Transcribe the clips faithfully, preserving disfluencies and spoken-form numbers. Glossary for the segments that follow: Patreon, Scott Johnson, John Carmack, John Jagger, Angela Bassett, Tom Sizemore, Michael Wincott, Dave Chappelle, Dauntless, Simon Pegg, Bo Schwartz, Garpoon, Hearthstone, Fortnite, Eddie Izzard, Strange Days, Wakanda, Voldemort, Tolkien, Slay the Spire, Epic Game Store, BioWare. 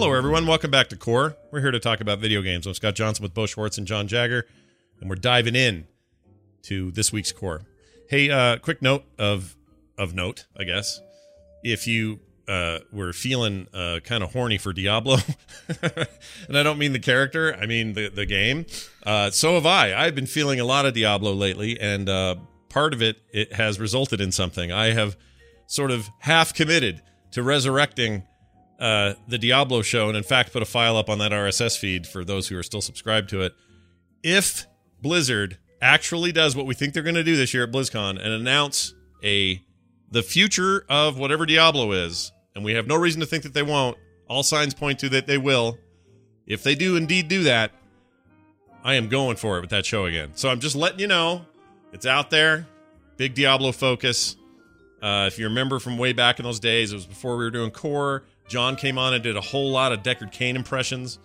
Hello, everyone. Welcome back to Core. We're here to talk about video games. I'm Scott Johnson with Bo Schwartz and John Jagger, and we're diving in to this week's Core. Hey, uh, quick note of of note, I guess. If you uh, were feeling uh, kind of horny for Diablo, and I don't mean the character, I mean the, the game, uh, so have I. I've been feeling a lot of Diablo lately, and uh, part of it, it has resulted in something. I have sort of half committed to resurrecting Uh, the Diablo show, and in fact put a file up on that R S S feed for those who are still subscribed to it. If Blizzard actually does what we think they're going to do this year at BlizzCon and announce a the future of whatever Diablo is, and we have no reason to think that they won't, all signs point to that they will. If they do indeed do that, I am going for it with that show again. So I'm just letting you know, it's out there. Big Diablo focus. Uh, if you remember from way back in those days, it was before we were doing Core. John came on and did a whole lot of Deckard Cain impressions.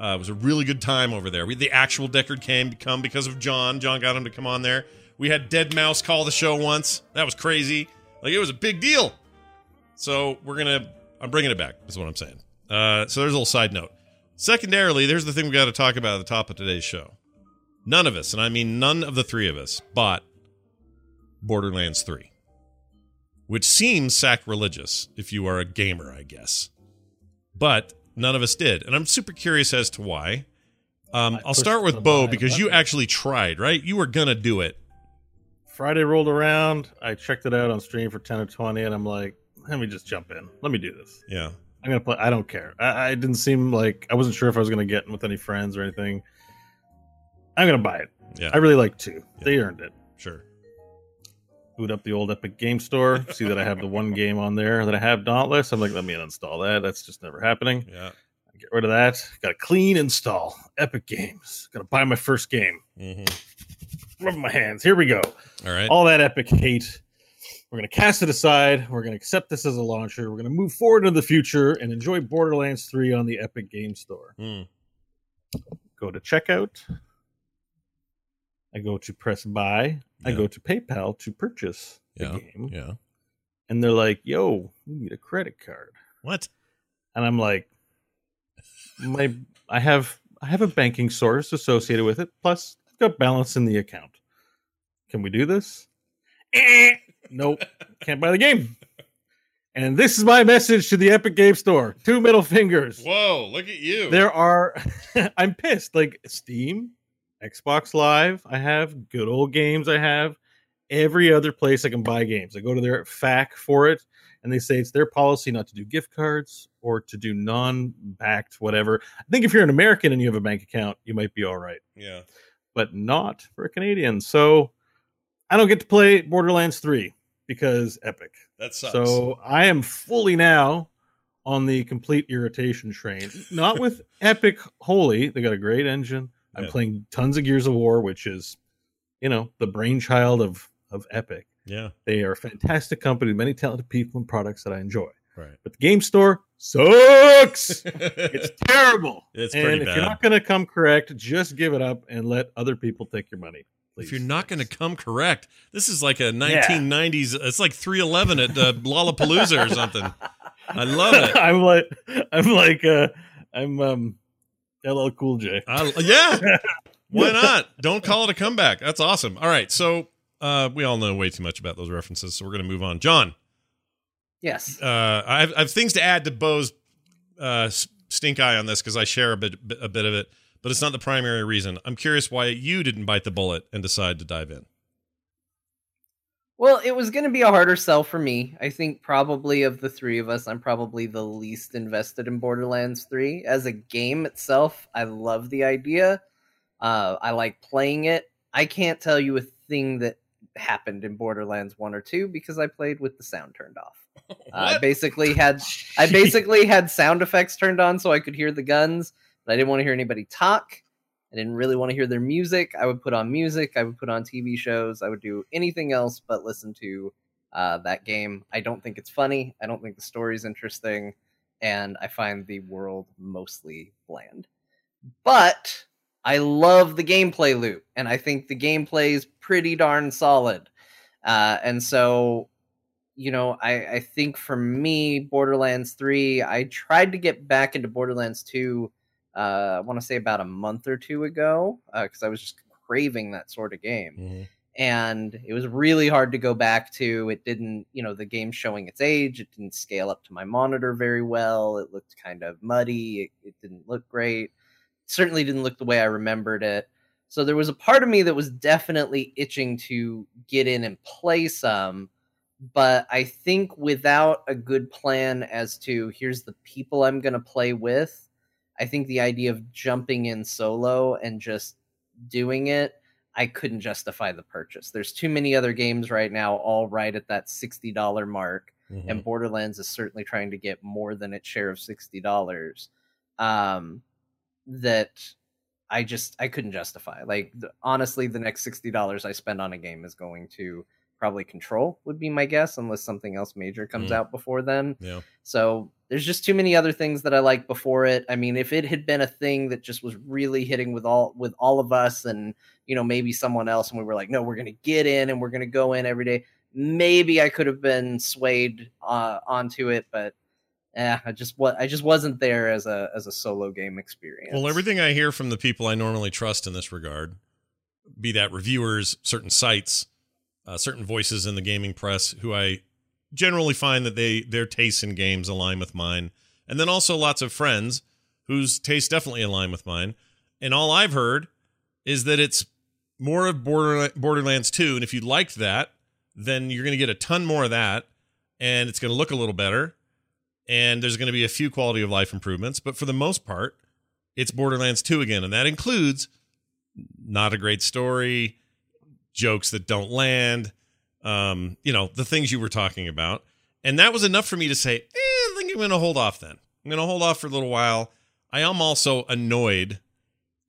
Uh, it was a really good time over there. We had the actual Deckard Cain come because of John. John got him to come on there. We had Dead Mouse call the show once. That was crazy. Like, it was a big deal. So we're going to... I'm bringing it back, is what I'm saying. Uh, so there's a little side note. Secondarily, there's the thing we got to talk about at the top of today's show. None of us, and I mean none of the three of us, bought Borderlands three. Which seems sacrilegious if you are a gamer, I guess. But none of us did. And I'm super curious as to why. Um, I'll start with Bo, because you actually tried, right? You were going to do it. Friday rolled around. I checked it out on stream for ten or twenty, and I'm like, let me just jump in. Let me do this. Yeah. I'm going to play. I don't care. I, I didn't seem like I wasn't sure if I was going to get in with any friends or anything. I'm going to buy it. Yeah. I really like two. Yeah. They earned it. Sure. Boot up the old Epic Game Store, see that I have the one game on there that I have Dauntless. I'm like, let me uninstall that. That's just never happening. Yeah, I get rid of that. Got a clean install. Epic Games. Got to buy my first game. Mm-hmm. Rub my hands. Here we go. All right. All that Epic hate. We're going to cast it aside. We're going to accept this as a launcher. We're going to move forward into the future and enjoy Borderlands three on the Epic Game Store. Mm. Go to checkout. I go to press buy. Yeah. I go to PayPal to purchase the yeah. game. Yeah. And they're like, yo, you need a credit card. What? And I'm like, my I have I have a banking source associated with it, plus I've got balance in the account. Can we do this? Nope. Can't buy the game. And this is my message to the Epic Game Store. Two middle fingers. Whoa, look at you. There are I'm pissed. Like Steam. Xbox Live, I have. Good old games, I have. Every other place I can buy games. I go to their F A Q for it, and they say it's their policy not to do gift cards or to do non-backed whatever. I think if you're an American and you have a bank account, you might be all right. Yeah. But not for a Canadian. So I don't get to play Borderlands three because Epic. That sucks. So I am fully now on the complete irritation train. Not with Epic wholly. They got a great engine. I'm yeah. playing tons of Gears of War, which is, you know, the brainchild of, of Epic. Yeah. They are a fantastic company, many talented people and products that I enjoy. Right. But the Game Store sucks. It's terrible. It's and pretty bad. If you're not going to come correct, just give it up and let other people take your money. Please. If you're not going to come correct, this is like a nineteen nineties. Yeah. It's like three eleven at uh, Lollapalooza or something. I love it. I'm like, I'm like, uh, I'm, um, L L Cool J. I, yeah. Why not? Don't call it a comeback. That's awesome. All right. So uh, we all know way too much about those references, so we're going to move on. John. Yes. Uh, I, have, I have things to add to Bo's uh, stink eye on this because I share a bit, a bit of it, but it's not the primary reason. I'm curious why you didn't bite the bullet and decide to dive in. Well, it was going to be a harder sell for me. I think probably of the three of us, I'm probably the least invested in Borderlands three. As a game itself, I love the idea. Uh, I like playing it. I can't tell you a thing that happened in Borderlands one or two because I played with the sound turned off. Uh, I basically had I basically had sound effects turned on so I could hear the guns, but I didn't want to hear anybody talk. I didn't really want to hear their music. I would put on music. I would put on T V shows. I would do anything else but listen to uh, that game. I don't think it's funny. I don't think the story's interesting. And I find the world mostly bland. But I love the gameplay loop. And I think the gameplay is pretty darn solid. Uh, and so you know, I, I think for me, Borderlands three, I tried to get back into Borderlands two, uh, I want to say about a month or two ago, because uh, I was just craving that sort of game. Mm-hmm. And it was really hard to go back to. It didn't, you know, the game's showing its age. It didn't scale up to my monitor very well. It looked kind of muddy. It, it didn't look great. It certainly didn't look the way I remembered it. So there was a part of me that was definitely itching to get in and play some. But I think without a good plan as to here's the people I'm going to play with, I think the idea of jumping in solo and just doing it, I couldn't justify the purchase. There's too many other games right now, all right at that sixty dollars mark. Mm-hmm. And Borderlands is certainly trying to get more than its share of sixty dollars. Um, that I just, I couldn't justify. Like, the, honestly, the next sixty dollars I spend on a game is going to probably Control, would be my guess, unless something else major comes mm-hmm. out before then. Yeah. So there's just too many other things that I like before it. I mean, if it had been a thing that just was really hitting with all, with all of us and, you know, maybe someone else, and we were like, no, we're going to get in and we're going to go in every day, maybe I could have been swayed uh, onto it. But eh, I just what I just wasn't there as a as a solo game experience. Well, everything I hear from the people I normally trust in this regard, be that reviewers, certain sites, uh, certain voices in the gaming press, who I generally find that they their tastes in games align with mine, and then also lots of friends whose tastes definitely align with mine. And all I've heard is that it's more of Border, Borderlands two, and if you liked that, then you're going to get a ton more of that, and it's going to look a little better, and there's going to be a few quality of life improvements, but for the most part, it's Borderlands two again, and that includes not a great story, jokes that don't land, um, you know, the things you were talking about, and that was enough for me to say, eh, I think I'm going to hold off then. I'm going to hold off for a little while. I am also annoyed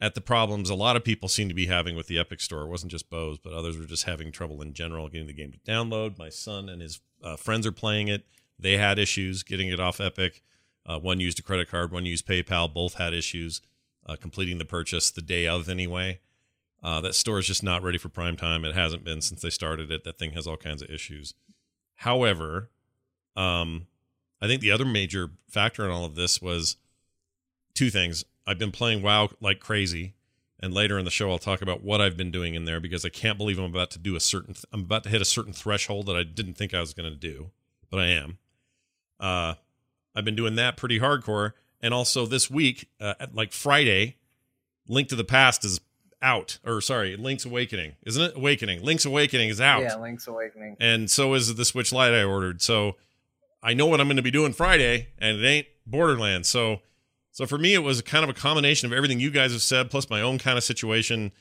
at the problems a lot of people seem to be having with the Epic Store. It wasn't just Bose, but others were just having trouble in general getting the game to download. My son and his uh, friends are playing it. They had issues getting it off Epic. Uh, one used a credit card, one used PayPal. Both had issues uh, completing the purchase the day of anyway. Uh, that store is just not ready for prime time. It hasn't been since they started it. That thing has all kinds of issues. However, um, I think the other major factor in all of this was two things. I've been playing WoW like crazy, and later in the show I'll talk about what I've been doing in there, because I can't believe I'm about to do a certain th- I'm about to hit a certain threshold that I didn't think I was going to do, but I am. Uh, I've been doing that pretty hardcore, and also this week, uh, at like Friday, Link to the Past is out, or sorry, Link's Awakening, isn't it? Awakening, Link's Awakening is out. Yeah, Link's Awakening, and so is the Switch Lite I ordered. So I know what I'm going to be doing Friday, and it ain't Borderlands. So. So for me, it was kind of a combination of everything you guys have said, plus my own kind of situation.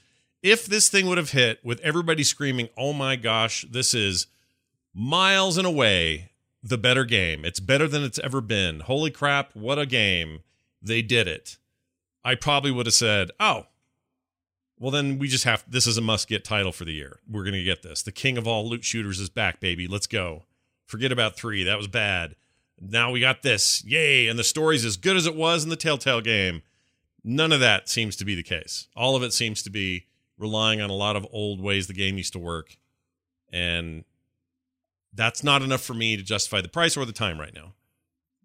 If this thing would have hit with everybody screaming, oh my gosh, this is miles and away the better game, it's better than it's ever been, holy crap, what a game, they did it, I probably would have said, oh, well then we just have, this is a must-get title for the year. We're going to get this. The king of all loot shooters is back, baby. Let's go. Forget about three. That was bad. Now we got this. Yay. And the story's as good as it was in the Telltale game. None of that seems to be the case. All of it seems to be relying on a lot of old ways the game used to work. And that's not enough for me to justify the price or the time right now.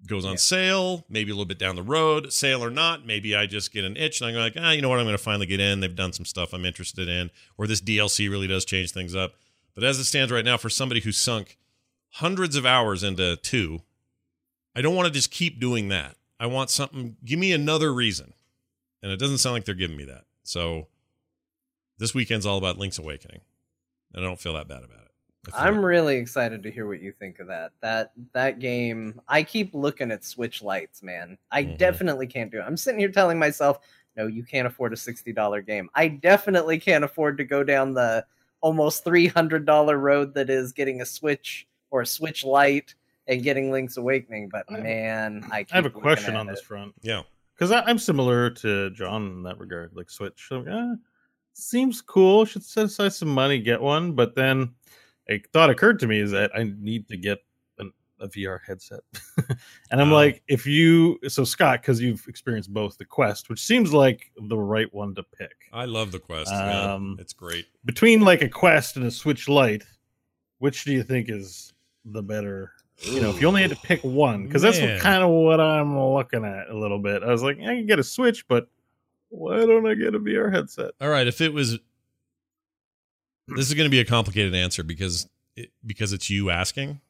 It goes on yeah. sale, maybe a little bit down the road, sale or not. Maybe I just get an itch and I'm like, ah, you know what? I'm going to finally get in. They've done some stuff I'm interested in, or this D L C really does change things up. But as it stands right now, for somebody who sunk hundreds of hours into two, I don't want to just keep doing that. I want something, give me another reason. And it doesn't sound like they're giving me that. So this weekend's all about Link's Awakening. And I don't feel that bad about it. I'm like, really excited to hear what you think of that. That that game, I keep looking at Switch Lites, man. I mm-hmm. definitely can't do it. I'm sitting here telling myself, no, you can't afford a sixty dollars game. I definitely can't afford to go down the almost three hundred dollars road that is getting a Switch or a Switch Lite and getting Link's Awakening, but man, I, I have a question on it. This front. Yeah, because I'm similar to John in that regard. Like Switch, so, eh, seems cool. Should set aside some money, get one. But then a thought occurred to me is that I need to get an, a V R headset, and I'm um, like, if you so Scott, because you've experienced both the Quest, which seems like the right one to pick. I love the Quest. Um, man. It's great. Between like a Quest and a Switch Lite, which do you think is the better. You know, if you only had to pick one, because that's kind of what I'm looking at a little bit. I was like, I can get a Switch, but why don't I get a V R headset? All right, if it was, this is going to be a complicated answer because it, because it's you asking.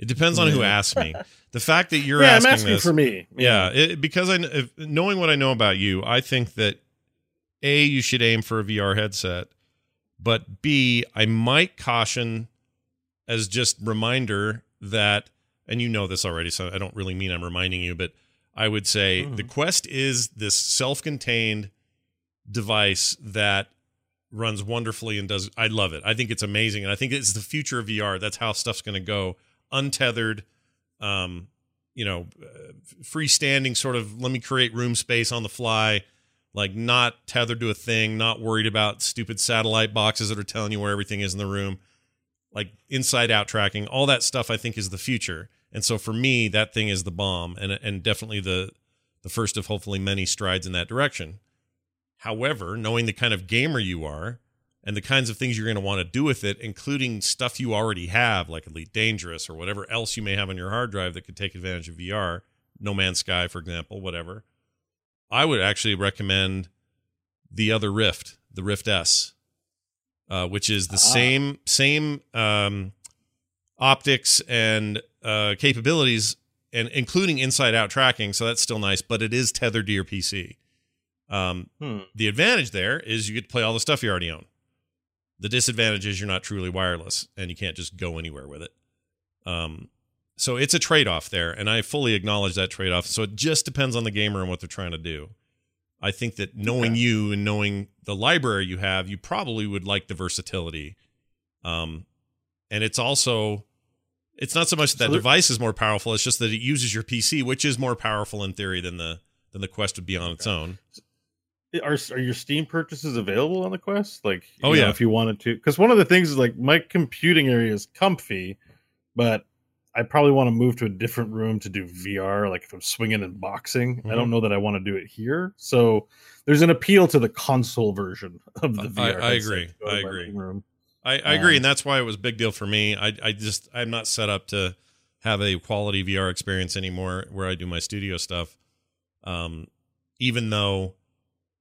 It depends on who asks me. The fact that you're yeah, asking, I'm asking this, for me, yeah, yeah it, because I if, knowing what I know about you, I think that A, you should aim for a V R headset, but B, I might caution as just reminder that, and you know this already, so I don't really mean I'm reminding you, but I would say mm-hmm. the Quest is this self-contained device that runs wonderfully and does. I love it. I think it's amazing, and I think it's the future of V R. That's how stuff's going to go. Untethered, um, you know, uh, freestanding sort of, let me create room space on the fly, like not tethered to a thing, not worried about stupid satellite boxes that are telling you where everything is in the room, like inside out tracking, all that stuff I think is the future. And so for me, that thing is the bomb, and and definitely the, the first of hopefully many strides in that direction. However, knowing the kind of gamer you are, and the kinds of things you're going to want to do with it, including stuff you already have, like Elite Dangerous or whatever else you may have on your hard drive that could take advantage of V R, No Man's Sky, for example, whatever. I would actually recommend the other Rift, the Rift S, uh, which is the ah. same same um, optics and uh, capabilities, and including inside-out tracking, so that's still nice, but it is tethered to your P C. Um, hmm. The advantage there is you get to play all the stuff you already own. The disadvantage is you're not truly wireless and you can't just go anywhere with it. Um, so it's a trade-off there, and I fully acknowledge that trade-off. So it just depends on the gamer and what they're trying to do. I think that knowing okay. you and knowing the library you have, you probably would like the versatility. Um, and it's also, it's not so much that so that device is more powerful, it's just that it uses your P C, which is more powerful in theory than the than the Quest would be on okay. its own. Are are your Steam purchases available on the Quest? Like, oh know, yeah, if you wanted to, because one of the things is like my computing area is comfy, but I probably want to move to a different room to do V R. Like if I'm swinging and boxing, mm-hmm. I don't know that I want to do it here. So there's an appeal to the console version of the V R. I, I agree. I agree. Room. I, I um, agree, and that's why it was a big deal for me. I I just I'm not set up to have a quality V R experience anymore where I do my studio stuff. Um, even though.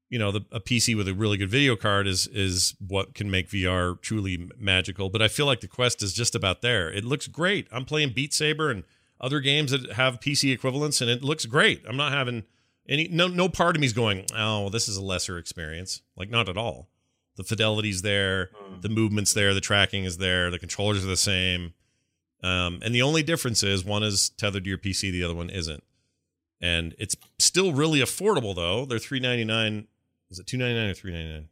You know, the, a P C with a really good video card is is what can make V R truly magical. But I feel like the Quest is just about there. It looks great. I'm playing Beat Saber and other games that have P C equivalents, and it looks great. I'm not having any no no part of me's going, oh, this is a lesser experience. Like, not at all. The fidelity's there, the movement's there, the tracking is there, the controllers are the same. Um, and the only difference is one is tethered to your P C, the other one isn't. And it's still really affordable though. They're three ninety-nine. Is it two ninety-nine or three ninety-nine?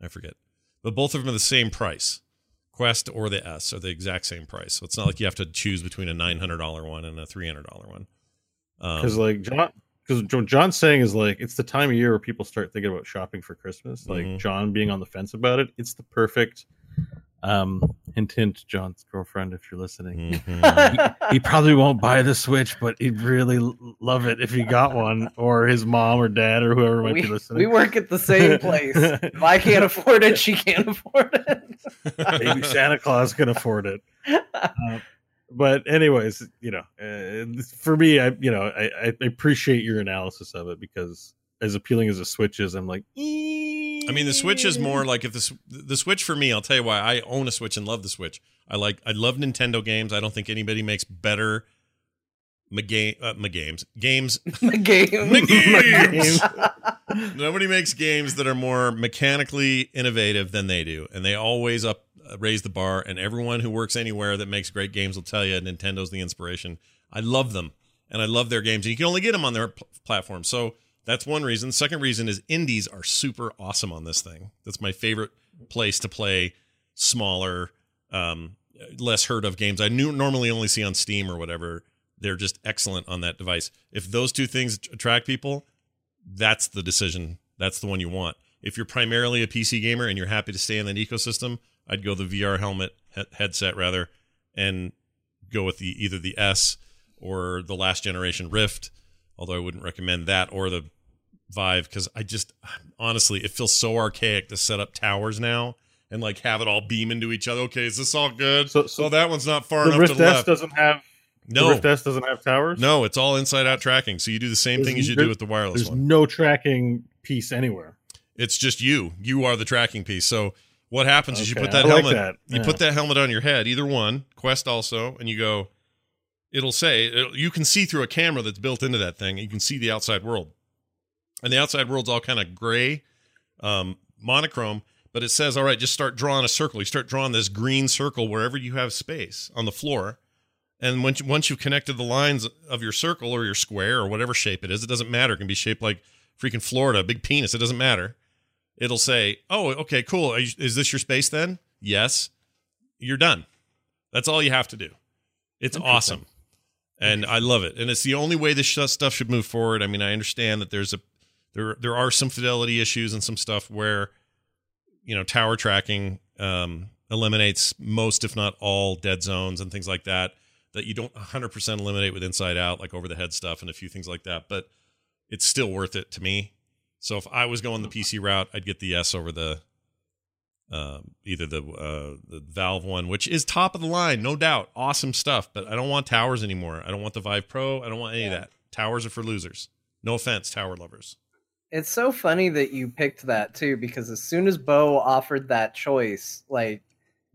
I forget. But both of them are the same price. Quest or the S are the exact same price. So it's not like you have to choose between a nine hundred dollars one and a three hundred dollars one. Because um, like John, because what John's saying is like it's the time of year where people start thinking about shopping for Christmas. Like mm-hmm. John being on the fence about it, it's the perfect um, hint, hint, John's girlfriend, if you're listening. Mm-hmm. he, he probably won't buy the Switch, but he'd really love it if he got one, or his mom or dad or whoever might we, be listening. We work at the same place. If I can't afford it, she can't afford it. Maybe Santa Claus can afford it. Uh, but anyways, you know, uh, for me, I you know, I, I appreciate your analysis of it, because as appealing as a Switch is, I'm like, ee. I mean, the Switch is more like if the the Switch for me, I'll tell you why I own a Switch and love the Switch. I like, I love Nintendo games. I don't think anybody makes better ma game, uh, ma games, games, ma games. ma games. Nobody makes games that are more mechanically innovative than they do, and they always up uh, raise the bar. And everyone who works anywhere that makes great games will tell you Nintendo's the inspiration. I love them, and I love their games. And you can only get them on their pl- platform, so. That's one reason. Second reason is indies are super awesome on this thing. That's my favorite place to play smaller, um, less heard of games. I knew normally only see on Steam or whatever. They're just excellent on that device. If those two things attract people, that's the decision. That's the one you want. If you're primarily a P C gamer and you're happy to stay in that ecosystem, I'd go the V R helmet he- headset rather, and go with the either the S or the last generation Rift. Although I wouldn't recommend that or the Vive, because I just honestly, it feels so archaic to set up towers now and like have it all beam into each other. Okay, is this all good? So, so oh, that one's not far enough Rift to the left. Doesn't have, no. The Rift S doesn't have towers? No, it's all inside-out tracking. So you do the same there's, thing as you there, do with the wireless there's one. There's no tracking piece anywhere. It's just you. You are the tracking piece. So what happens okay, is you put that I helmet like that. Yeah. You put that helmet on your head, either one, Quest also, and you go, it'll say, it'll, you can see through a camera that's built into that thing, and you can see the outside world. And the outside world's all kind of gray, um, monochrome, but it says, all right, just start drawing a circle. You start drawing this green circle wherever you have space on the floor. And once you, once you've connected the lines of your circle or your square or whatever shape it is, it doesn't matter. It can be shaped like freaking Florida, big penis. It doesn't matter. It'll say, oh, okay, cool. Is this your space then? Yes. You're done. That's all you have to do. It's awesome. And I love it. And it's the only way this stuff should move forward. I mean, I understand that there's a there there are some fidelity issues and some stuff where, you know, tower tracking um, eliminates most, if not all, dead zones and things like that, that you don't one hundred percent eliminate with inside out, like over the head stuff and a few things like that. But it's still worth it to me. So if I was going the P C route, I'd get the S over the uh, either the uh, the Valve one, which is top of the line, no doubt, awesome stuff. But I don't want towers anymore. I don't want the Vive Pro. I don't want any yeah. of that. Towers are for losers. No offense, tower lovers. It's so funny that you picked that too, because as soon as Bo offered that choice, like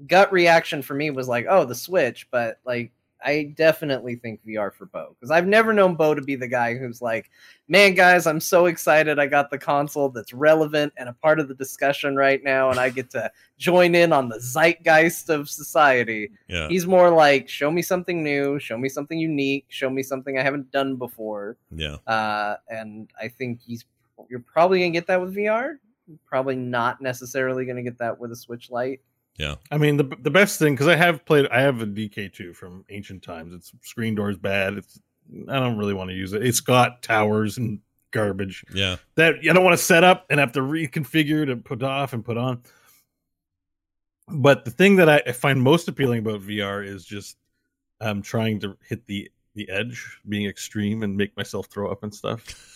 gut reaction for me was like, oh, the Switch. But like, I definitely think V R for Bo, because I've never known Bo to be the guy who's like, man, guys, I'm so excited I got the console that's relevant and a part of the discussion right now, and I get to join in on the zeitgeist of society. Yeah. He's more like, show me something new, show me something unique, show me something I haven't done before. Yeah. Uh, and I think he's you're probably going to get that with V R. You're probably not necessarily going to get that with a Switch Lite. Yeah, I mean the the best thing, because I have played, I have a D K two from ancient times. Its screen door is bad. It's I don't really want to use it. It's got towers and garbage. Yeah, that I don't want to set up and have to reconfigure to put off and put on. But the thing that I find most appealing about V R is just um, trying to hit the the edge, being extreme, and make myself throw up and stuff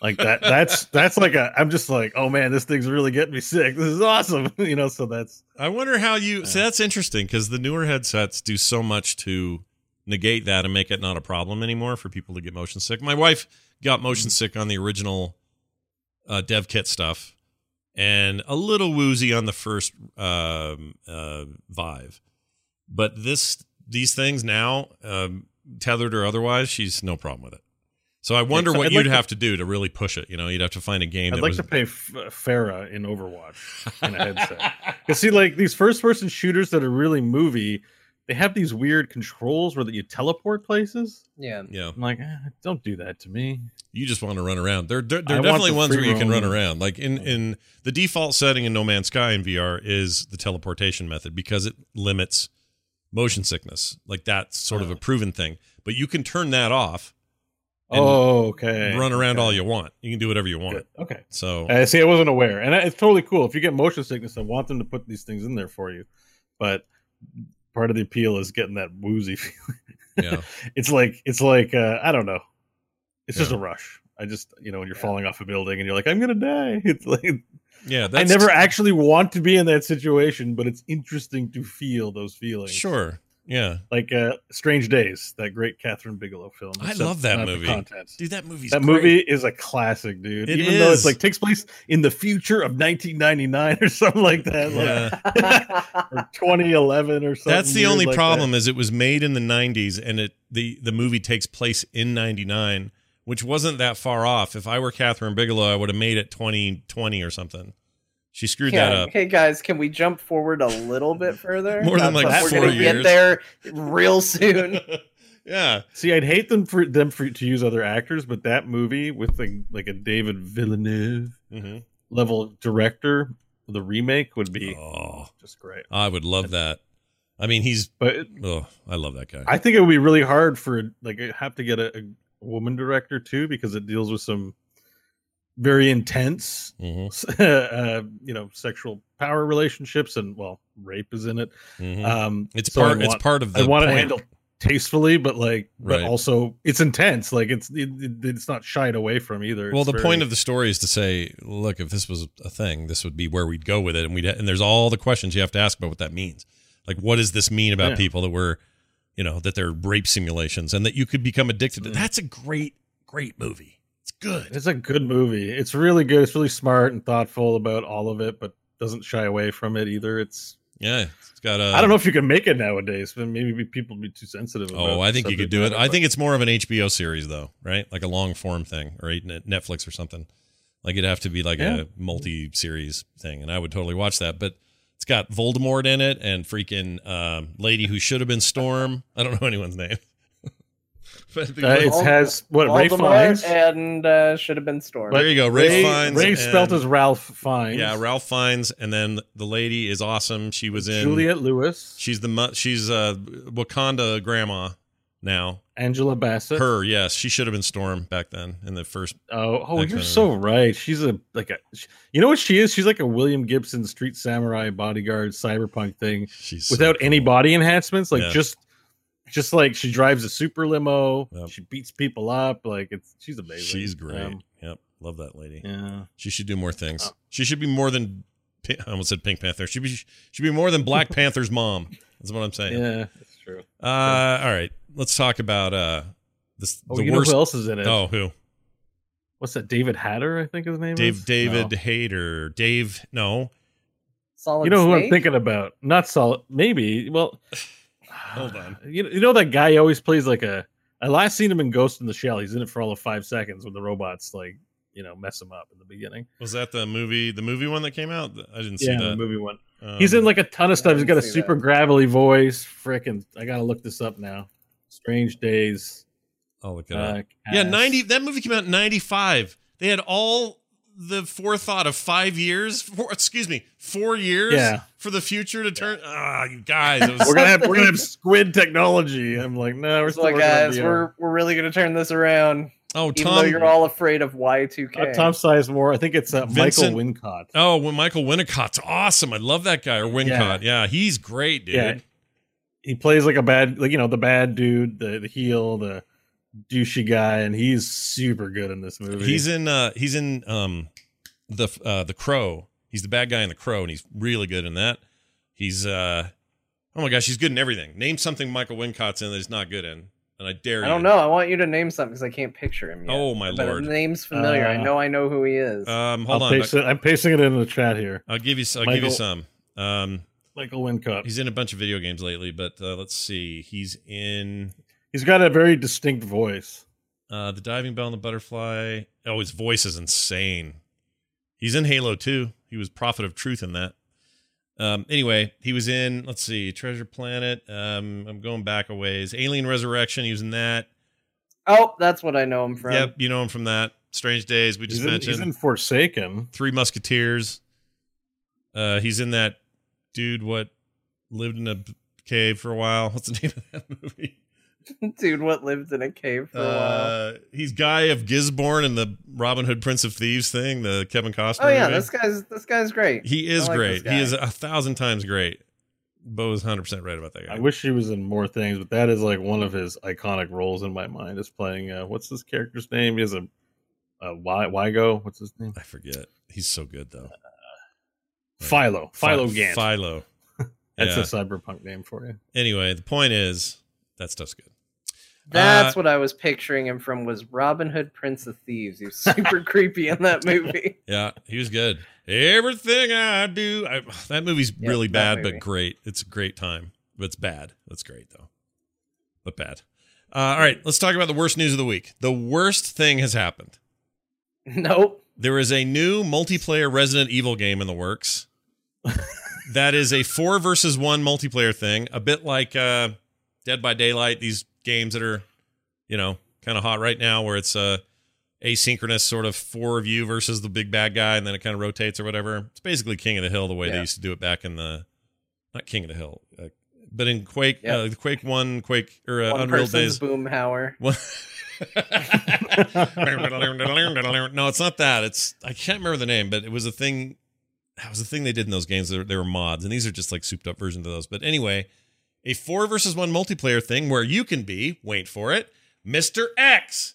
like that. That's that's like a I'm just like, oh man, this thing's really getting me sick. This is awesome, you know. So that's. I wonder how you see. That's interesting, because the newer headsets do so much to negate that and make it not a problem anymore for people to get motion sick. My wife got motion sick on the original uh, dev kit stuff, and a little woozy on the first uh, uh, Vive. But this, these things now, um, tethered or otherwise, she's no problem with it. So I wonder yeah, so what I'd you'd like have to, to do to really push it. You know, you'd have to find a game. I'd that like was... to play F- Farah in Overwatch in a headset. Because see, like these first-person shooters that are really movie, they have these weird controls where that you teleport places. Yeah, yeah. I'm like, eh, don't do that to me. You just want to run around. There, there, there are definitely ones where you can run around. Like in, in the default setting in No Man's Sky in V R is the teleportation method, because it limits motion sickness. Like that's sort oh. of a proven thing. But you can turn that off. Oh, okay. Run around okay. all you want. You can do whatever you want. Good. Okay. So I uh, see. I wasn't aware, and it's totally cool. If you get motion sickness, I want them to put these things in there for you. But part of the appeal is getting that woozy feeling. Yeah. it's like it's like uh, I don't know. It's yeah. just a rush. I just you know when you're yeah. falling off a building and you're like, I'm gonna die. It's like yeah. That's... I never actually want to be in that situation, but it's interesting to feel those feelings. Sure. Yeah, like uh, Strange Days, that great Kathryn Bigelow film. I love that movie. Dude, that movie's that great. movie is a classic, dude. It Even is. though it's like takes place in the future of nineteen ninety-nine or something like that, yeah. like, or twenty eleven or something. That's the only like problem that. is it was made in the nineties, and it the the movie takes place in ninety-nine, which wasn't that far off. If I were Kathryn Bigelow, I would have made it twenty twenty or something. She screwed yeah. that up. Hey guys, can we jump forward a little bit further? More than Not like four we're gonna years. Get there real soon. yeah. See, I'd hate them for them for to use other actors, but that movie with the, like a David Villeneuve mm-hmm. level director, the remake would be oh, just great. I would love and, that. I mean, he's but it, oh, I love that guy. I think it would be really hard for like have to get a, a woman director too, because it deals with some. Very intense, mm-hmm. uh, you know, sexual power relationships, and well, rape is in it. Mm-hmm. Um, it's so part. Want, it's part of. The I want point. to handle tastefully, but like, right. but also it's intense. Like it's, it, it's not shied away from either. Well, it's the very... point of the story is to say, look, if this was a thing, this would be where we'd go with it. And we'd, ha- and there's all the questions you have to ask about what that means. Like, what does this mean about yeah. people that were, you know, that they're rape simulations and that you could become addicted to? Mm. That's a great, great movie. It's good. It's a good movie. It's really good. It's really smart and thoughtful about all of it, but doesn't shy away from it either. It's, yeah, it's got a. I don't know if you can make it nowadays, but maybe people be too sensitive about it. Oh, I think you could do it. I think it's more of an H B O series, though, right? Like a long form thing, or Netflix or something. Like it'd have to be like yeah. a multi series thing, and I would totally watch that. But it's got Voldemort in it, and freaking um, lady who should have been Storm. I don't know anyone's name. But uh, it has what Voldemort Ray Fiennes and uh, should have been Storm. There you go, Ray, Ray Fiennes. Ray spelt as Ralph Fiennes. Yeah, Ralph Fiennes, and then the lady is awesome. She was in Juliette Lewis. She's the she's uh, Wakanda grandma now. Angela Bassett. Her, yes, she should have been Storm back then in the first. Oh, oh, you're so right. She's a like a, you know what she is? She's like a William Gibson Street Samurai bodyguard cyberpunk thing. She's without so cool. any body enhancements, like yeah. just. Just like she drives a super limo, yep. she beats people up. Like it's, she's amazing. She's great. Um, yep, love that lady. Yeah, she should do more things. Uh, she should be more than I almost said Pink Panther. She be should be more than Black Panther's mom. That's what I'm saying. Yeah, that's true. Uh, yeah. All right, let's talk about uh this. Oh, the you worst. Know who else is in it? Oh, who? What's that? David Hatter, I think his name Dave, is. David no. Hayter. Dave. No. Solid. You know Snake? Who I'm thinking about? Not Solid. Maybe. Well. Hold on. You know, you know that guy always plays like a. I last seen him in Ghost in the Shell. He's in it for all of five seconds when the robots like you know mess him up in the beginning. Was that the movie? The movie one that came out? I didn't see yeah, that. The movie one. Um, he's in like a ton of stuff. He's got a super that. gravelly voice. Frickin', I gotta look this up now. Strange Days. Oh, look at that. Yeah, ninety. That movie came out in ninety-five. They had all the forethought of five years, four, excuse me, four years yeah. for the future to turn. Ah, yeah. oh, you guys, it was we're gonna have we're gonna have squid technology. I'm like, no, we're still like, guys, we're we're really gonna turn this around. Oh, Tom, even though you're all afraid of Y two K. Uh, Tom Sizemore, I think it's uh, Michael Wincott. Oh, well, Michael Wincott's awesome. I love that guy. Or Wincott, yeah, yeah he's great, dude. Yeah. He plays like a bad, like you know, the bad dude, the the heel, the douchey guy, and he's super good in this movie. He's in uh he's in um the uh the Crow. He's the bad guy in the Crow, and he's really good in that. He's uh oh my gosh, he's good in everything. Name something Michael Wincott's in that he's not good in, and I dare you. I don't know. I want you to name something because I can't picture him yet. Oh my but lord, his name's familiar. Uh, I know I know who he is. Um, hold I'll on, paste it. I'm pasting it in the chat here. I'll give you. I'll Michael, give you some. Um, Michael Wincott. He's in a bunch of video games lately, but uh, let's see. He's in. He's got a very distinct voice. Uh, the Diving Bell and the Butterfly. Oh, his voice is insane. He's in Halo two. He was Prophet of Truth in that. Um, anyway, he was in, let's see, Treasure Planet. Um, I'm going back a ways. Alien Resurrection. He was in that. Oh, that's what I know him from. Yep, you know him from that. Strange Days, we just he's in, mentioned. He's in Forsaken. Three Musketeers. Uh, he's in that dude what lived in a cave for a while. What's the name of that movie? Dude, what lived in a cave for a while? Uh, he's Guy of Gisborne in the Robin Hood Prince of Thieves thing, the Kevin Costner. Oh yeah, movie. this guy's this guy's great. He is like great. He is a thousand times great. Bo's one hundred percent right about that guy. I wish he was in more things, but that is like one of his iconic roles in my mind. Is playing uh, what's this character's name? He has a, a Wy- Wygo. What's his name? I forget. He's so good though. Uh, Philo. Philo Gant. Philo. That's yeah. a cyberpunk name for you. Anyway, the point is that stuff's good. That's uh, what I was picturing him from was Robin Hood Prince of Thieves. He was super creepy in that movie. Yeah, he was good. Everything I do. I, that movie's yeah, really bad, movie. But great. It's a great time. But it's bad. That's great, though. But bad. Uh, all right, let's talk about the worst news of the week. The worst thing has happened. Nope. There is a new multiplayer Resident Evil game in the works. That is a four versus one multiplayer thing. A bit like uh, Dead by Daylight. These games that are, you know, kind of hot right now, where it's a asynchronous sort of four of you versus the big bad guy, and then it kind of rotates or whatever. It's basically King of the Hill the way yeah. they used to do it back in the, not King of the Hill, uh, but in Quake, yep. uh, the Quake One, Quake or uh, Unreal Days. Boomhauer. No, it's not that. It's I can't remember the name, but it was a thing. That was the thing they did in those games. There were mods, and these are just like souped up versions of those. But anyway. a four versus one multiplayer thing where you can be, wait for it, Mister X.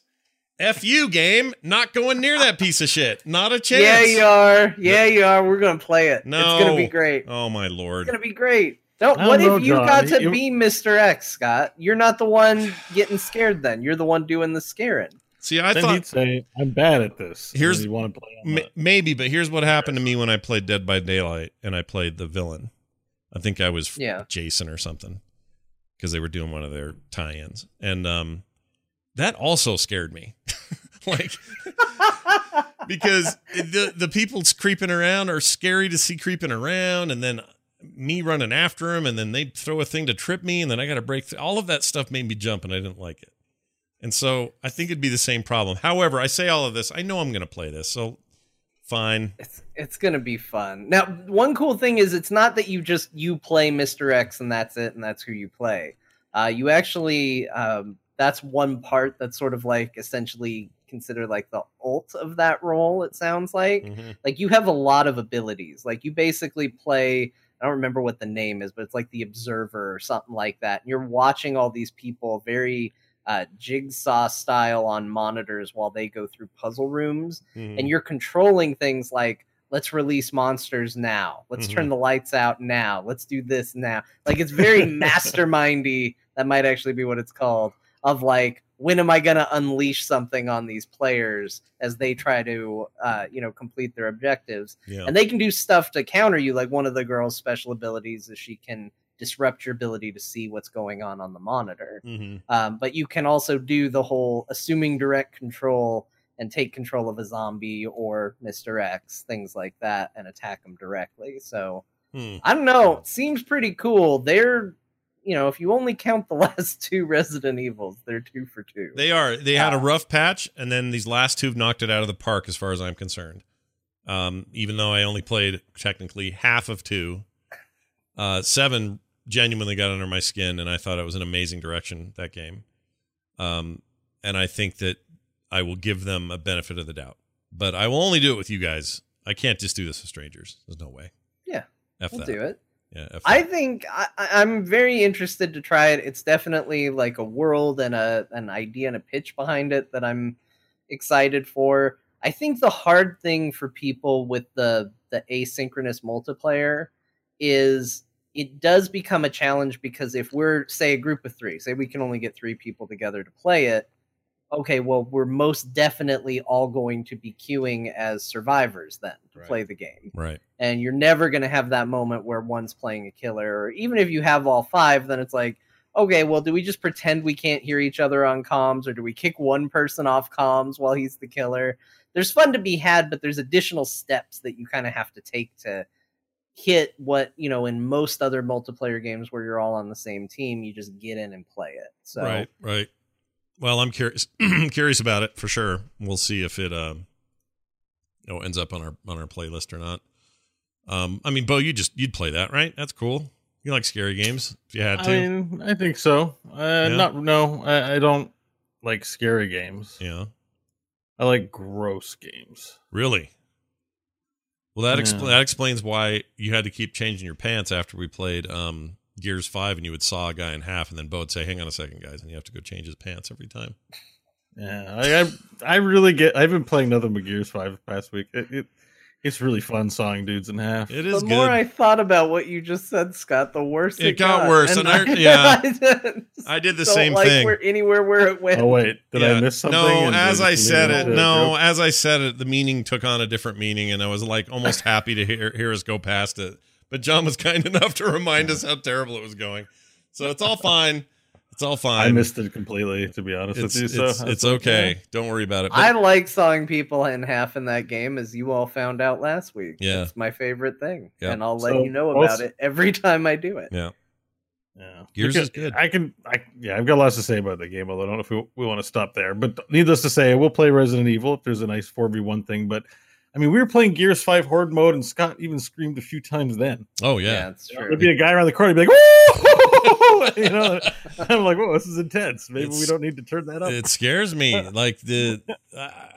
F you, game. Not going near that piece of shit. Not a chance. Yeah, you are. Yeah, you are. We're going to play it. No. It's going to be great. Oh, my Lord. It's going to be great. Don't, what if you got to be Mister X, Scott? You're not the one getting scared then. You're the one doing the scaring. See, I then thought... he'd say, I'm bad at this. Here's, you want to play on that? Maybe, but here's what happened to me when I played Dead by Daylight and I played the villain. I think I was yeah. Jason or something because they were doing one of their tie-ins. And um, that also scared me. Like... because the, the people creeping around are scary to see creeping around, and then... me running after him, and then they throw a thing to trip me, and then I got to break through. All of that stuff made me jump, and I didn't like it. And so I think it'd be the same problem. However, I say all of this, I know I'm going to play this, so fine. It's, it's going to be fun. Now, one cool thing is it's not that you just, you play Mister X and that's it, and that's who you play. Uh, you actually, um, that's one part that's sort of like essentially consider like the ult of that role, it sounds like. Mm-hmm. Like you have a lot of abilities. Like you basically play... I don't remember what the name is, but it's like the Observer or something like that. And you're watching all these people very uh, jigsaw style on monitors while they go through puzzle rooms. Mm-hmm. And you're controlling things like, let's release monsters now. Let's mm-hmm. turn the lights out now. Let's do this now. Like it's very mastermindy. That might actually be what it's called. Of like, when am I going to unleash something on these players as they try to, uh, you know, complete their objectives? Yeah. And they can do stuff to counter you. Like one of the girl's special abilities is she can disrupt your ability to see what's going on on the monitor. Mm-hmm. Um, but you can also do the whole assuming direct control and take control of a zombie or Mister X, things like that, and attack them directly. So hmm. I don't know. It seems pretty cool. They're, you know, if you only count the last two Resident Evils, they're two for two. They are. They yeah. had a rough patch, and then these last two have knocked it out of the park as far as I'm concerned. Um, even though I only played technically half of two, uh, seven genuinely got under my skin, and I thought it was an amazing direction, that game. Um, and I think that I will give them a benefit of the doubt. But I will only do it with you guys. I can't just do this with strangers. There's no way. Yeah, F we'll that. do it. Yeah, I think I, I'm very interested to try it. It's definitely like a world and a an idea and a pitch behind it that I'm excited for. I think the hard thing for people with the, the asynchronous multiplayer is it does become a challenge because if we're, say, a group of three, say we can only get three people together to play it, okay, well, we're most definitely all going to be queuing as survivors then to right. play the game. Right. And you're never going to have that moment where one's playing a killer. Or even if you have all five, then it's like, okay, well, do we just pretend we can't hear each other on comms? Or do we kick one person off comms while he's the killer? There's fun to be had, but there's additional steps that you kind of have to take to hit what, you know, in most other multiplayer games where you're all on the same team, you just get in and play it. So right, right. Well, I'm curious curious about it for sure. We'll see if it uh, you know, ends up on our on our playlist or not. Um, I mean, Bo, you just you'd play that, right? That's cool. You like scary games if you had to. I mean, I think so. Uh, yeah. Not no, I, I don't like scary games. Yeah, I like gross games. Really? Well, that yeah. exp- that explains why you had to keep changing your pants after we played. Um, Gears five, and you would saw a guy in half, and then Bo would say, hang on a second, guys, and you have to go change his pants every time. Yeah, I I, I really get... I've been playing nothing but Gears five the past week. It, it It's really fun sawing dudes in half. It is good. The more good. I thought about what you just said, Scott, the worse it, it got. It got worse, and, and I... I yeah, I, I did the same like thing. Where, anywhere where it went. Oh, wait, did yeah. I miss something? No, as I said it, no, group? as I said it, the meaning took on a different meaning, and I was like almost happy to hear, hear us go past it. But John was kind enough to remind us how terrible it was going. So it's all fine. It's all fine. I missed it completely, to be honest it's, with you. It's, so it's okay. okay. Don't worry about it. But I like sawing people in half in that game, as you all found out last week. Yeah. It's my favorite thing. Yeah. And I'll let so, you know about also, it every time I do it. Yeah. Yeah. Gears because is good. I can, I, yeah, I've got lots to say about the game, although I don't know if we, we want to stop there. But needless to say, we'll play Resident Evil if there's a nice four v one thing. But I mean, we were playing Gears five Horde mode, and Scott even screamed a few times then. Oh, yeah. yeah that's true. There'd be a guy around the corner, he'd be like, whoa! You know, I'm like, whoa, this is intense. Maybe it's, we don't need to turn that up. It scares me. Like, the,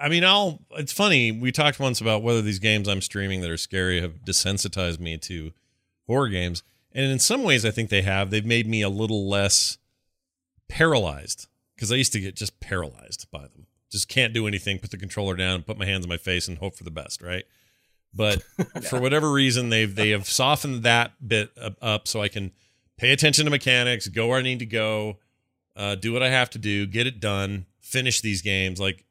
I mean, I'll, it's funny. We talked once about whether these games I'm streaming that are scary have desensitized me to horror games. And in some ways, I think they have. They've made me a little less paralyzed, because I used to get just paralyzed by them. Just can't do anything, put the controller down, put my hands on my face, and hope for the best, right? But yeah. for whatever reason, they've they have softened that bit up so I can pay attention to mechanics, go where I need to go, uh, do what I have to do, get it done, finish these games. Like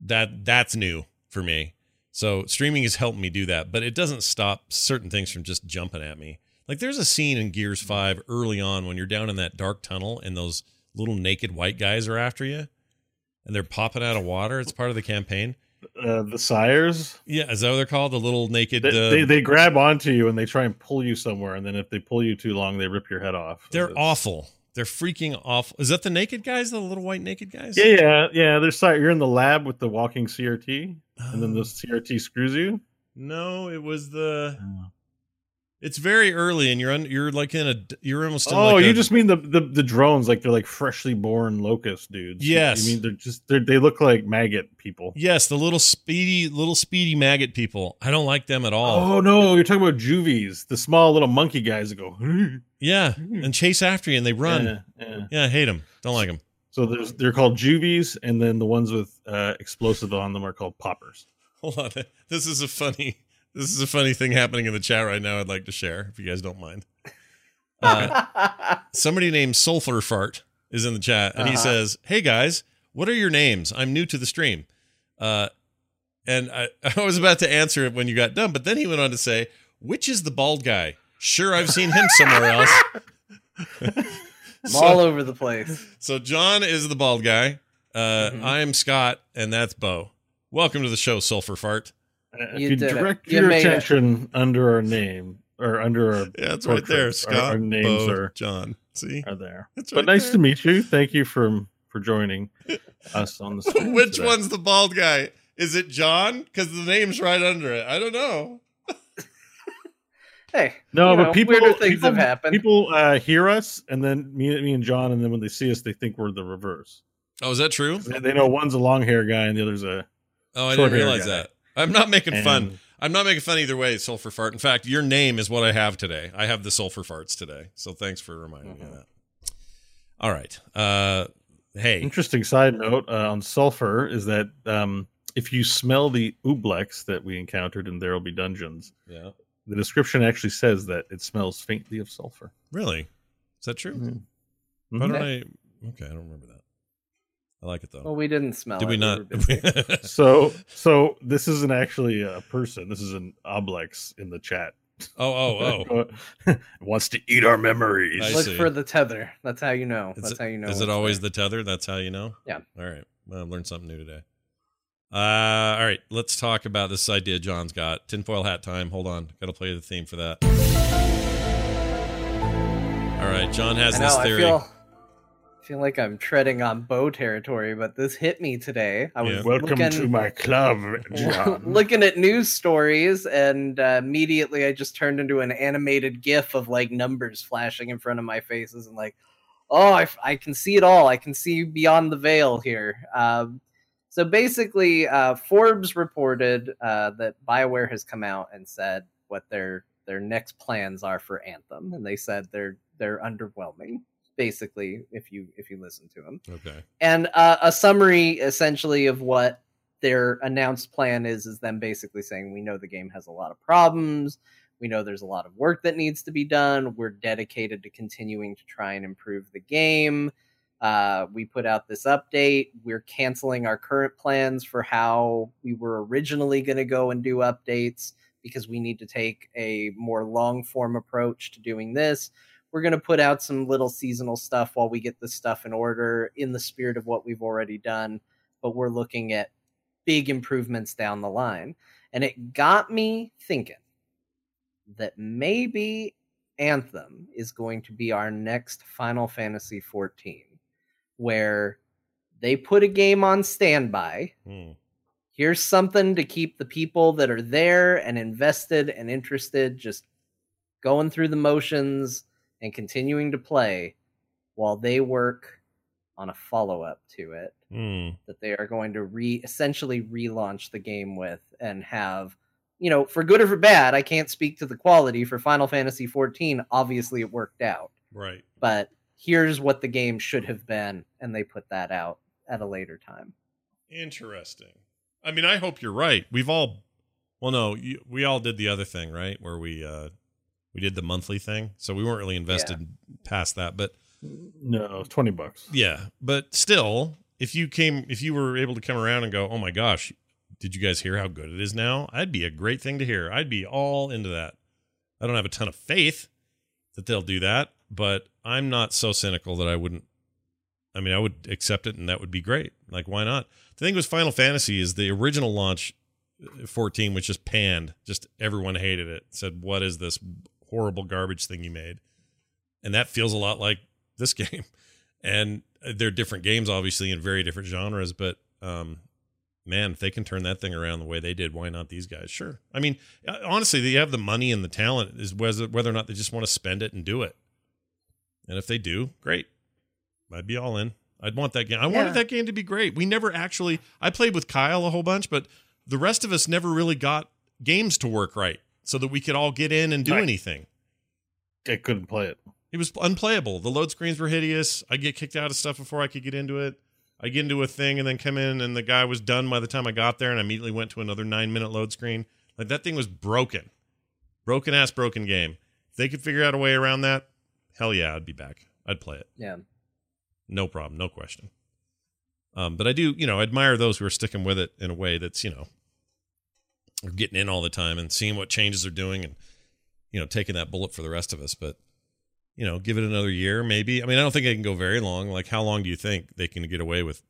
that, that's new for me. So streaming has helped me do that, but it doesn't stop certain things from just jumping at me. Like there's a scene in Gears five early on when you're down in that dark tunnel and those little naked white guys are after you, and they're popping out of water. It's part of the campaign. Uh, the sires, yeah, is that what they're called? The little naked. They, uh, they they grab onto you and they try and pull you somewhere, and then if they pull you too long, they rip your head off. They're awful. They're freaking awful. Is that the naked guys? The little white naked guys? Yeah, yeah, yeah. They're si- You're in the lab with the walking C R T, oh. and then the C R T screws you. No, it was the. Oh. It's very early, and you're un- you're like in a you're almost. In oh, like you a, just mean the, the the drones? Like they're like freshly born locust dudes. Yes, you mean they're just they're, they look like maggot people. Yes, the little speedy little speedy maggot people. I don't like them at all. Oh no, you're talking about juvies, the small little monkey guys that go. Yeah, and chase after you, and they run. Yeah, yeah. yeah I hate them. Don't like them. So there's they're called juvies, and then the ones with uh, explosive on them are called poppers. Hold on, this is a funny. This is a funny thing happening in the chat right now I'd like to share, if you guys don't mind. Uh, somebody named Sulfur Fart is in the chat, and uh-huh. he says, hey, guys, what are your names? I'm new to the stream. Uh, and I, I was about to answer it when you got done, but then he went on to say, which is the bald guy? Sure, I've seen him somewhere else. so, all over the place. So John is the bald guy. Uh, mm-hmm. I am Scott, and that's Bo. Welcome to the show, Sulfur Fart. If you, you direct you your attention it. under our name or under our yeah, it's right there. Scott, our, our names Bo, are John. See, are there? It's but right nice there. to meet you. Thank you for for joining us on the stream. Which today. one's the bald guy? Is it John? Because the name's right under it. I don't know. hey, no, but know, people weirder things people, have happened. People uh, hear us, and then me, me and John, and then when they see us, they think we're the reverse. Oh, is that true? They, they know one's a long hair guy, and the other's a oh, I didn't realize guy. that. I'm not making and, fun. I'm not making fun either way, Sulfur Fart. In fact, your name is what I have today. I have the Sulfur Farts today. So thanks for reminding mm-hmm. me of that. All right. Uh, hey. Interesting side note uh, on sulfur is that um, if you smell the ooblex that we encountered in There Will Be Dungeons, yeah. the description actually says that it smells faintly of sulfur. Really? Is that true? Mm-hmm. Why don't I? Okay, I don't remember that. I like it though. Well, we didn't smell Did it. Did we not? so, so this isn't actually a person. This is an oblex in the chat. Oh, oh, oh. Wants to eat our memories. I Look see. for the tether. That's how you know. Is That's it, how you know. Is it always there. the tether? That's how you know? Yeah. All right. Well, I've learned something new today. Uh, all right. Let's talk about this idea John's got. Tinfoil hat time. Hold on. Got to play the theme for that. All right. John has I know, this theory. I feel- I feel like I'm treading on Bo territory, but this hit me today. I was yeah. Welcome looking, to my club, John. looking at news stories, and uh, immediately I just turned into an animated GIF of like numbers flashing in front of my faces, and like, oh, I, I can see it all. I can see beyond the veil here. Um, so basically, uh, Forbes reported uh, that BioWare has come out and said what their their next plans are for Anthem, and they said they're they're underwhelming. Basically, if you if you listen to them. Okay. And uh, a summary, essentially, of what their announced plan is, is them basically saying, we know the game has a lot of problems. We know there's a lot of work that needs to be done. We're dedicated to continuing to try and improve the game. Uh, we put out this update. We're canceling our current plans for how we were originally going to go and do updates because we need to take a more long-form approach to doing this. We're going to put out some little seasonal stuff while we get this stuff in order in the spirit of what we've already done. But we're looking at big improvements down the line. And it got me thinking that maybe Anthem is going to be our next Final Fantasy fourteen, where they put a game on standby. Mm. Here's something to keep the people that are there and invested and interested just going through the motions and continuing to play while they work on a follow-up to it mm. that they are going to re essentially relaunch the game with and have you know, for good or for bad, I can't speak to the quality. For Final Fantasy fourteen, obviously it worked out. Right. But here's what the game should have been, and they put that out at a later time. Interesting. I mean, I hope you're right. We've all, well, no, you, we all did the other thing, right? Where we uh, we did the monthly thing. So we weren't really invested yeah. past that, but no, twenty bucks. Yeah. But still, if you came, if you were able to come around and go, oh my gosh, did you guys hear how good it is now? I'd be a great thing to hear. I'd be all into that. I don't have a ton of faith that they'll do that, but I'm not so cynical that I wouldn't. I mean, I would accept it, and that would be great. Like, why not? The thing with Final Fantasy is the original launch, fourteen, was just panned. Just everyone hated it. Said, what is this horrible garbage thing you made? And that feels a lot like this game. And they're different games, obviously, in very different genres. But, um, man, if they can turn that thing around the way they did, why not these guys? Sure. I mean, honestly, they have the money and the talent, is whether or not they just want to spend it and do it. And if they do, great. I'd be all in. I'd want that game. I yeah. wanted that game to be great. We never actually, I played with Kyle a whole bunch, but the rest of us never really got games to work right so that we could all get in and do I, anything. I couldn't play it. It was unplayable. The load screens were hideous. I get kicked out of stuff before I could get into it. I get into a thing and then come in and the guy was done by the time I got there, and I immediately went to another nine minute load screen. Like, that thing was broken, broken ass, broken game. If they could figure out a way around that, hell yeah, I'd be back. I'd play it. Yeah. No problem, no question. Um, but I do, you know, admire those who are sticking with it in a way that's, you know, are getting in all the time and seeing what changes they're doing and, you know, taking that bullet for the rest of us. But, you know, give it another year, maybe. I mean, I don't think it can go very long. Like, how long do you think they can get away with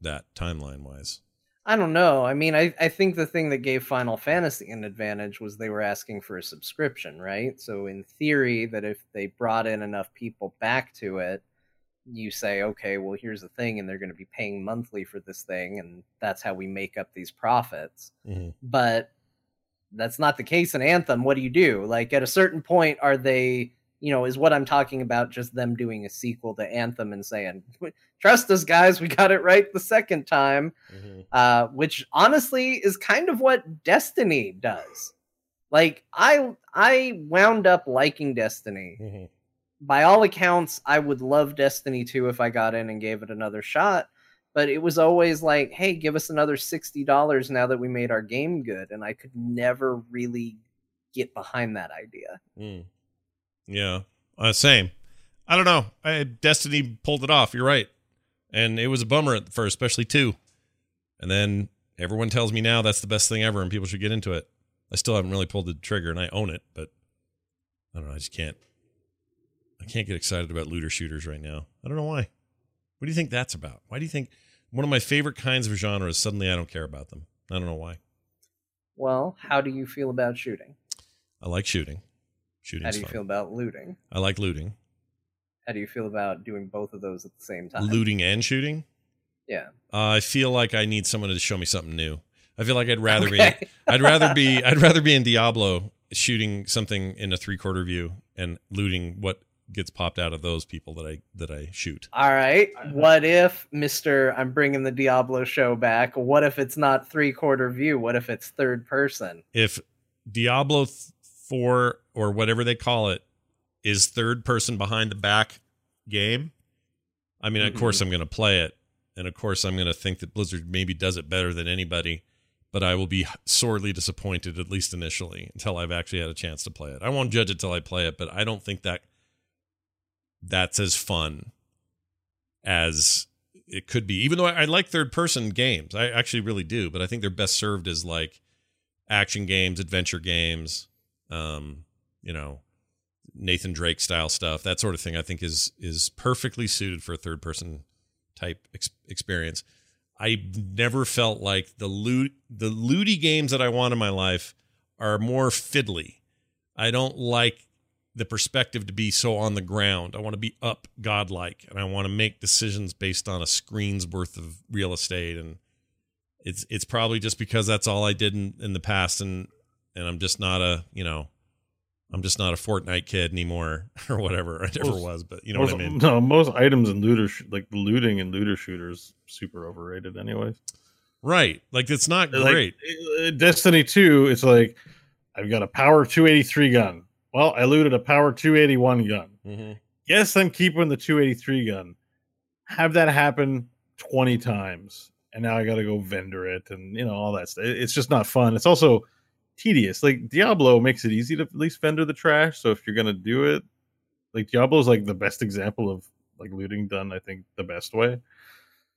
that timeline-wise? I don't know. I mean, I, I think the thing that gave Final Fantasy an advantage was they were asking for a subscription, right? So in theory, that if they brought in enough people back to it, you say, okay, well, here's the thing, and they're going to be paying monthly for this thing, and that's how we make up these profits. Mm-hmm. But that's not the case in Anthem. What do you do? Like, at a certain point, are they, you know, is what I'm talking about just them doing a sequel to Anthem and saying, trust us, guys, we got it right the second time, mm-hmm. uh, which honestly is kind of what Destiny does. Like, I, I wound up liking Destiny. Mm-hmm. By all accounts, I would love Destiny two if I got in and gave it another shot, but it was always like, hey, give us another sixty dollars now that we made our game good, and I could never really get behind that idea. Mm. Yeah, uh, same. I don't know. I, Destiny pulled it off, you're right. And it was a bummer at first, especially two. And then everyone tells me now that's the best thing ever and people should get into it. I still haven't really pulled the trigger, and I own it, but I don't know, I just can't. I can't get excited about looter shooters right now. I don't know why. What do you think that's about? Why do you think one of my favorite kinds of genres, suddenly I don't care about them? I don't know why. Well, how do you feel about shooting? I like shooting. Shooting. How do you fun. feel about looting? I like looting. How do you feel about doing both of those at the same time? Looting and shooting? Yeah. Uh, I feel like I need someone to show me something new. I feel like I'd rather okay. be I'd rather be I'd rather be in Diablo shooting something in a three-quarter view and looting what gets popped out of those people that I that I shoot. All right. What if, Mister I'm bringing the Diablo show back, what if it's not three-quarter view? What if it's third person? If Diablo four or whatever they call it is third person behind the back game, I mean, mm-hmm. of course I'm going to play it. And of course I'm going to think that Blizzard maybe does it better than anybody, but I will be sorely disappointed, at least initially, until I've actually had a chance to play it. I won't judge it till I play it, but I don't think that that's as fun as it could be, even though I, I like third person games. I actually really do, but I think they're best served as like action games, adventure games, um, you know, Nathan Drake style stuff, that sort of thing. I think is, is perfectly suited for a third person type ex- experience. I never felt like the loot, the looty games that I want in my life are more fiddly. I don't like the perspective to be so on the ground. I want to be up godlike, and I want to make decisions based on a screen's worth of real estate. And it's, it's probably just because that's all I did in, in the past. And, and I'm just not a, you know, I'm just not a Fortnite kid anymore or whatever. I never most, was, but you know most, what I mean? No, most items in looter, sh- like looting and looter shooters, super overrated anyways. Right. Like, it's not like, great. Destiny two, it's like, I've got a power two eighty-three gun. Well, I looted a power two eighty-one gun. Mm-hmm. Yes, I'm keeping the two eighty-three gun. Have that happen twenty times, and now I got to go vendor it, and you know all that stuff. It's just not fun. It's also tedious. Like, Diablo makes it easy to at least vendor the trash. So if you're gonna do it, like, Diablo is like the best example of like looting done, I think, the best way.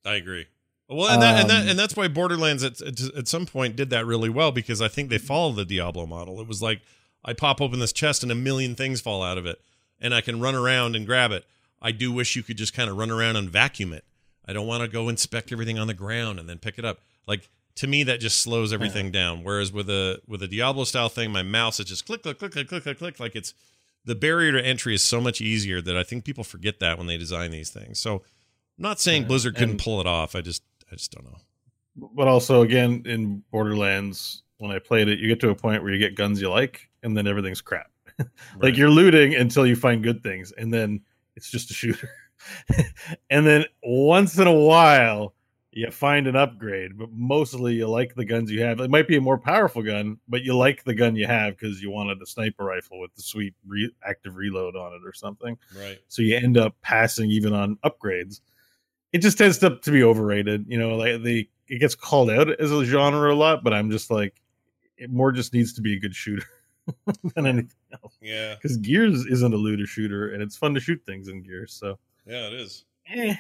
I agree. Well, and that, um, and that and that's why Borderlands at, at at some point did that really well, because I think they followed the Diablo model. It was like, I pop open this chest and a million things fall out of it, and I can run around and grab it. I do wish you could just kind of run around and vacuum it. I don't want to go inspect everything on the ground and then pick it up. Like, to me, that just slows everything yeah. down. Whereas with a with a Diablo style thing, my mouse is just click, click, click, click, click, click, click. Like, it's the barrier to entry is so much easier that I think people forget that when they design these things. So, I'm not saying yeah. Blizzard couldn't and, pull it off. I just I just don't know. But also, again, in Borderlands, when I played it, you get to a point where you get guns you like, and then everything's crap. Like, right. You're looting until you find good things, and then it's just a shooter. And then once in a while you find an upgrade, but mostly you like the guns you have. It might be a more powerful gun, but you like the gun you have because you wanted a sniper rifle with the sweet re- active reload on it or something. Right. So you end up passing even on upgrades. It just tends to, to be overrated. You know, like they it gets called out as a genre a lot, but I'm just like, it more just needs to be a good shooter than anything else. Yeah. Because Gears isn't a looter shooter, and it's fun to shoot things in Gears, so. Yeah, it is. Eh.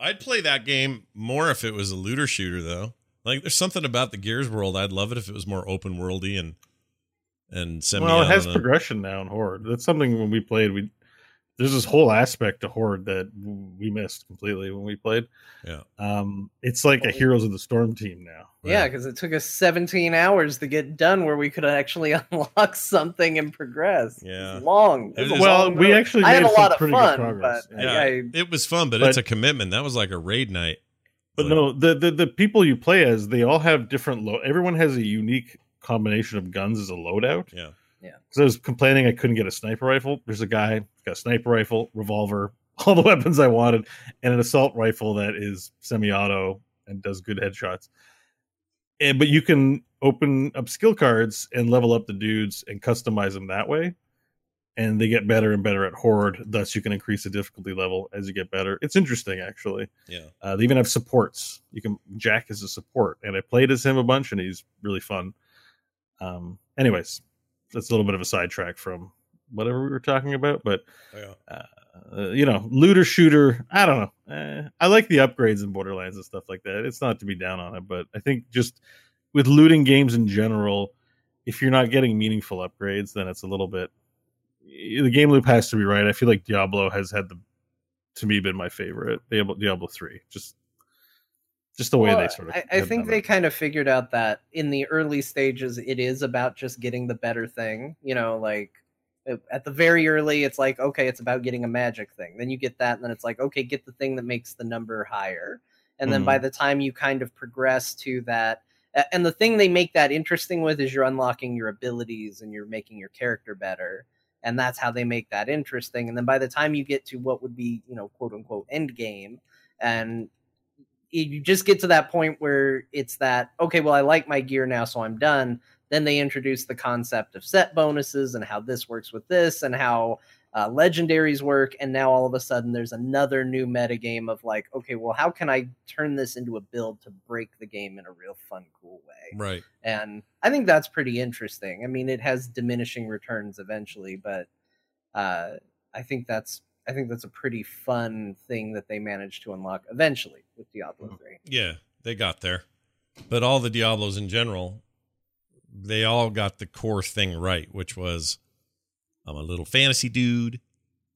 I'd play that game more if it was a looter shooter, though. Like, there's something about the Gears world. I'd love it if it was more open worldy and and semi. Well, it has and, progression now in Horde. That's something when we played. We there's this whole aspect to Horde that we missed completely when we played. Yeah, um, it's like a Heroes of the Storm team now. Yeah, because right. it took us seventeen hours to get done where we could actually unlock something and progress. Yeah, it long. It was well, long we road. actually made I had a lot of fun, but yeah. I, I, it was fun, but, but it's a commitment. That was like a raid night. But like, no, the, the the people you play as, they all have different load. Everyone has a unique combination of guns as a loadout. Yeah. Yeah, because I was complaining I couldn't get a sniper rifle. There's a guy who's got a sniper rifle, revolver, all the weapons I wanted, and an assault rifle that is semi-auto and does good headshots. And but you can open up skill cards and level up the dudes and customize them that way, and they get better and better at Horde. Thus, you can increase the difficulty level as you get better. It's interesting, actually. Yeah, uh, they even have supports. You can Jack is a support, and I played as him a bunch, and he's really fun. Um, anyways. That's a little bit of a sidetrack from whatever we were talking about, but yeah. uh, you know, looter shooter. I don't know. Eh, I like the upgrades in Borderlands and stuff like that. It's not to be down on it, but I think just with looting games in general, if you're not getting meaningful upgrades, then it's a little bit. The game loop has to be right. I feel like Diablo has had the, to me, been my favorite. Diablo three, just. Just the way well, they sort of... I, I think they it. kind of figured out that in the early stages, it is about just getting the better thing. You know, like, at the very early, it's like, okay, it's about getting a magic thing. Then you get that, and then it's like, okay, get the thing that makes the number higher. And mm-hmm. then by the time you kind of progress to that... And the thing they make that interesting with is you're unlocking your abilities, and you're making your character better. And that's how they make that interesting. And then by the time you get to what would be, you know, quote-unquote end game, and... you just get to that point where it's that, okay, well, I like my gear now, so I'm done. Then they introduce the concept of set bonuses and how this works with this and how uh, legendaries work. And now all of a sudden there's another new metagame of like, okay, well, how can I turn this into a build to break the game in a real fun, cool way? Right. And I think that's pretty interesting. I mean, it has diminishing returns eventually, but uh, I think that's, I think that's a pretty fun thing that they managed to unlock eventually with Diablo three. Yeah, they got there. But all the Diablos in general, they all got the core thing right, which was, I'm a little fantasy dude.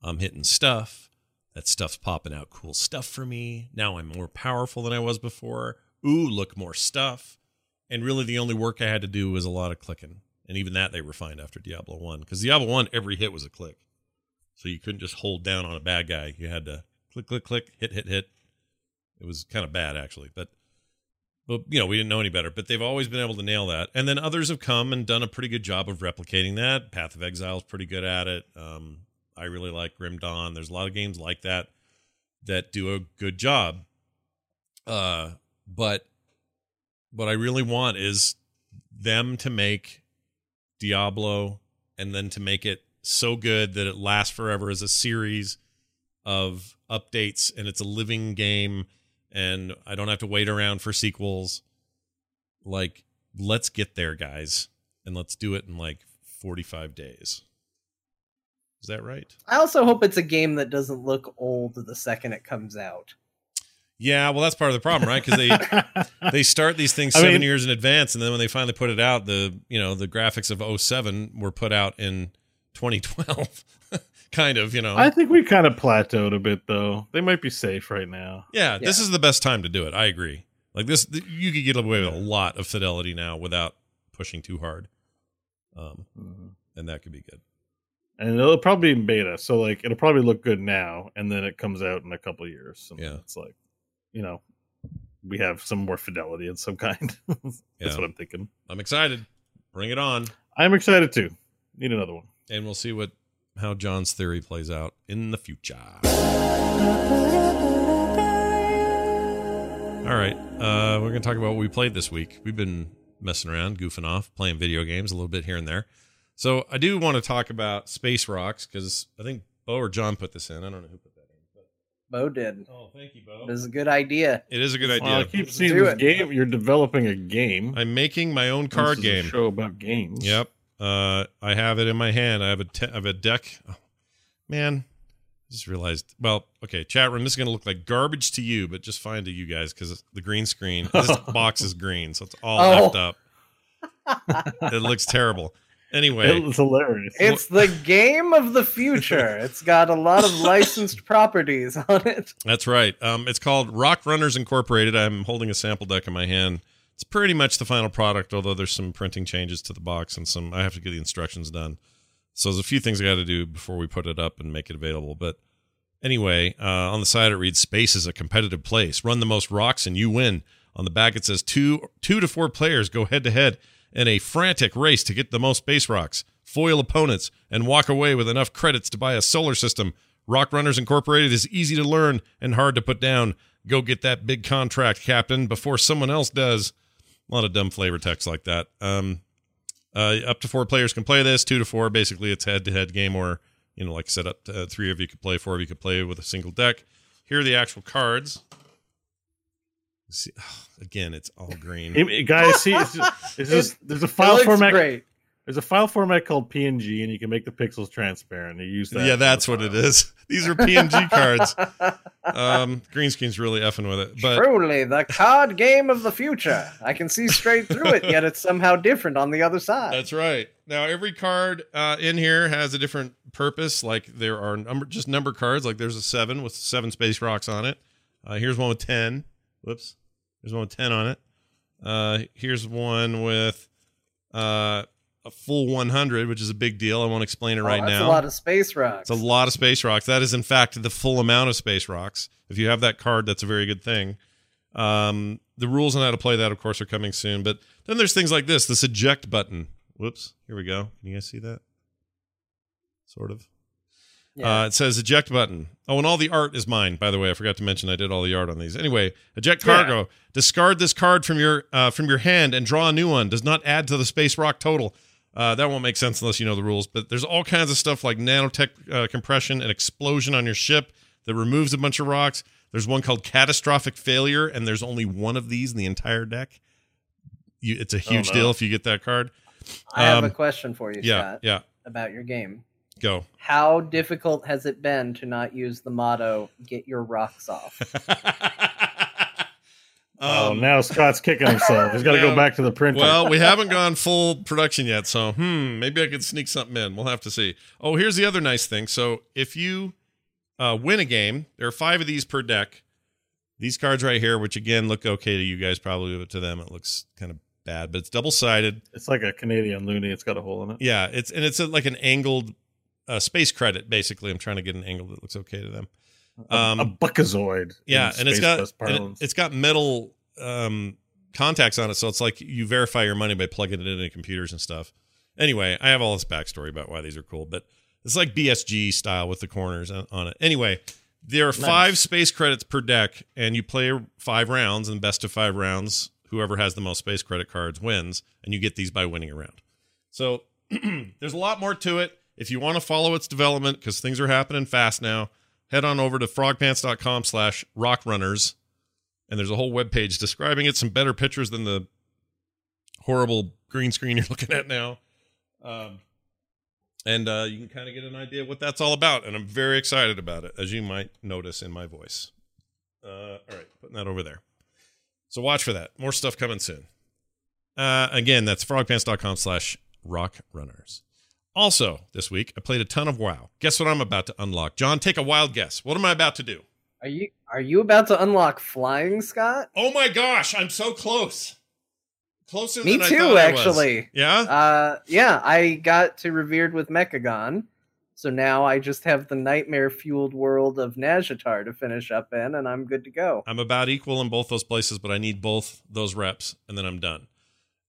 I'm hitting stuff. That stuff's popping out cool stuff for me. Now I'm more powerful than I was before. Ooh, look, more stuff. And really the only work I had to do was a lot of clicking. And even that they refined after Diablo one. Because Diablo one, every hit was a click. So you couldn't just hold down on a bad guy. You had to click, click, click, hit, hit, hit. It was kind of bad, actually. But, but you know, we didn't know any better. But they've always been able to nail that. And then others have come and done a pretty good job of replicating that. Path of Exile is pretty good at it. Um, I really like Grim Dawn. There's a lot of games like that that do a good job. Uh, but what I really want is them to make Diablo and then to make it so good that it lasts forever as a series of updates, and it's a living game, and I don't have to wait around for sequels. Like, let's get there, guys, and let's do it in like forty-five days. Is that right? I also hope it's a game that doesn't look old the second it comes out. Yeah, well, that's part of the problem, right? Because they they start these things seven I mean, years in advance, and then when they finally put it out, the you know the graphics of oh seven were put out in twenty twelve, kind of. You know, I think we kind of plateaued a bit, though. They might be safe right now. Yeah, yeah, this is the best time to do it. I agree. Like this, you could get away with a lot of fidelity now without pushing too hard, um, mm-hmm. and that could be good. And it'll probably be in beta, so like it'll probably look good now, and then it comes out in a couple of years. And yeah, it's like, you know, we have some more fidelity of some kind. That's yeah. what I'm thinking. I'm excited. Bring it on. I'm excited too. Need another one. And we'll see what how John's theory plays out in the future. All right. Uh, we're going to talk about what we played this week. We've been messing around, goofing off, playing video games a little bit here and there. So I do want to talk about Space Rocks, because I think Bo or John put this in. I don't know who put that in. But... Bo did. Oh, thank you, Bo. It was a good idea. It is a good idea. Well, I keep seeing this game. You're developing a game. I'm making my own card this is game. A show about games. Yep. Uh, I have it in my hand. I have a te- I have a deck. Oh, man, I just realized. Well, okay, chat room. This is going to look like garbage to you, but just fine to you guys, because the green screen. This box is green, so it's all oh. effed up. It looks terrible. Anyway, it was hilarious. It's the game of the future. It's got a lot of licensed properties on it. That's right. Um, it's called Rock Runners Incorporated. I'm holding a sample deck in my hand. It's pretty much the final product, although there's some printing changes to the box and some. I have to get the instructions done. So there's a few things I got to do before we put it up and make it available. But anyway, uh, on the side it reads, "Space is a competitive place. Run the most rocks and you win." On the back it says, two, two to four players go head to head in a frantic race to get the most space rocks, foil opponents, and walk away with enough credits to buy a solar system. Rock Runners Incorporated is easy to learn and hard to put down. Go get that big contract, Captain, before someone else does. A lot of dumb flavor text like that. Um, uh, up to four players can play this. Two to four, basically, it's head-to-head game, or, you know, like I said, up to uh, three of you could play, four of you could play with a single deck. Here are the actual cards. See, again, it's all green. Hey, guys, see, it's just, it's just, there's a file format. Great. There's a file format called P N G, and you can make the pixels transparent. You use that. Yeah, that's what it is. These are P N G cards. Um, green screen's really effing with it. But truly, the card game of the future. I can see straight through it, yet it's somehow different on the other side. That's right. Now, every card uh, in here has a different purpose. Like, there are number, just number cards. Like, there's a seven with seven space rocks on it. Uh, here's one with ten. Whoops. There's one with ten on it. Uh, here's one with uh, a full one hundred, which is a big deal. I won't explain it right oh, that's now. That's a lot of space rocks. It's a lot of space rocks. That is, in fact, the full amount of space rocks. If you have that card, that's a very good thing. Um, the rules on how to play that, of course, are coming soon. But then there's things like this, this eject button. Whoops. Here we go. Can you guys see that? Sort of. Yeah. Uh, it says eject button. Oh, and all the art is mine, by the way. I forgot to mention I did all the art on these. Anyway, eject cargo. Yeah. Discard this card from your uh, from your hand and draw a new one. Does not add to the space rock total. Uh, that won't make sense unless you know the rules. But there's all kinds of stuff like nanotech uh, compression and explosion on your ship that removes a bunch of rocks. There's one called catastrophic failure, and there's only one of these in the entire deck. You, it's a huge oh, no. deal if you get that card. I um, have a question for you, yeah, Scott, yeah. about your game. Go. How difficult has it been to not use the motto "Get your rocks off"? um, oh, now Scott's kicking himself. He's got to yeah, go back to the printer. Well, we haven't gone full production yet, so hmm, maybe I could sneak something in. We'll have to see. Oh, here's the other nice thing. So if you uh, win a game, there are five of these per deck. These cards right here, which again look okay to you guys, probably, but to them it looks kind of bad. But it's double sided. It's like a Canadian loony. It's got a hole in it. Yeah, it's and it's a, like an angled. Uh, space credit, basically. I'm trying to get an angle that looks okay to them. Um, a, a buckazoid. Yeah, and it's got and it, it's got metal um, contacts on it, so it's like you verify your money by plugging it into computers and stuff. Anyway, I have all this backstory about why these are cool, but it's like B S G style with the corners on, on it. Anyway, there are nice. five space credits per deck, and you play five rounds, and best of five rounds, whoever has the most space credit cards wins, and you get these by winning a round. So there's a lot more to it. If you want to follow its development, because things are happening fast now, head on over to frogpants.com slash rockrunners, and there's a whole webpage describing it, some better pictures than the horrible green screen you're looking at now. Um, and uh, you can kind of get an idea of what that's all about, and I'm very excited about it, as you might notice in my voice. Uh, all right, putting that over there. So watch for that. More stuff coming soon. Uh, again, that's frogpants.com slash rockrunners. Also, this week, I played a ton of WoW. Guess what I'm about to unlock? John, take a wild guess. What am I about to do? Are you are you about to unlock flying, Scott? Oh my gosh, I'm so close. Closer Me than too, I thought actually. I was. Yeah? Uh, yeah, I got to Revered with Mechagon, so now I just have the nightmare-fueled world of Nazhatar to finish up in, and I'm good to go. I'm about equal in both those places, but I need both those reps, and then I'm done.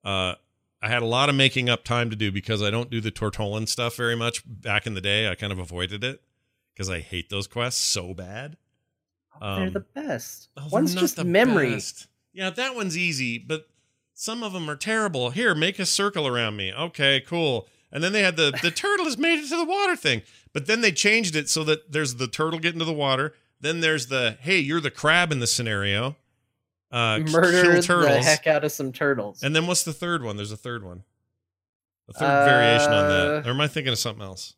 Uh I had a lot of making up time to do because I don't do the Tortolan stuff very much. Back in the day, I kind of avoided it because I hate those quests so bad. Um, they're the best. Oh, one's just memory. Best. Yeah, that one's easy, but some of them are terrible. Here, make a circle around me. Okay, cool. And then they had the, the turtle has made it to the water thing. But then they changed it so that there's the turtle getting to the water. Then there's the, hey, you're the crab in the scenario. Uh, Murder the heck out of some turtles. And then what's the third one? There's a third one. A third uh, variation on that. Or am I thinking of something else?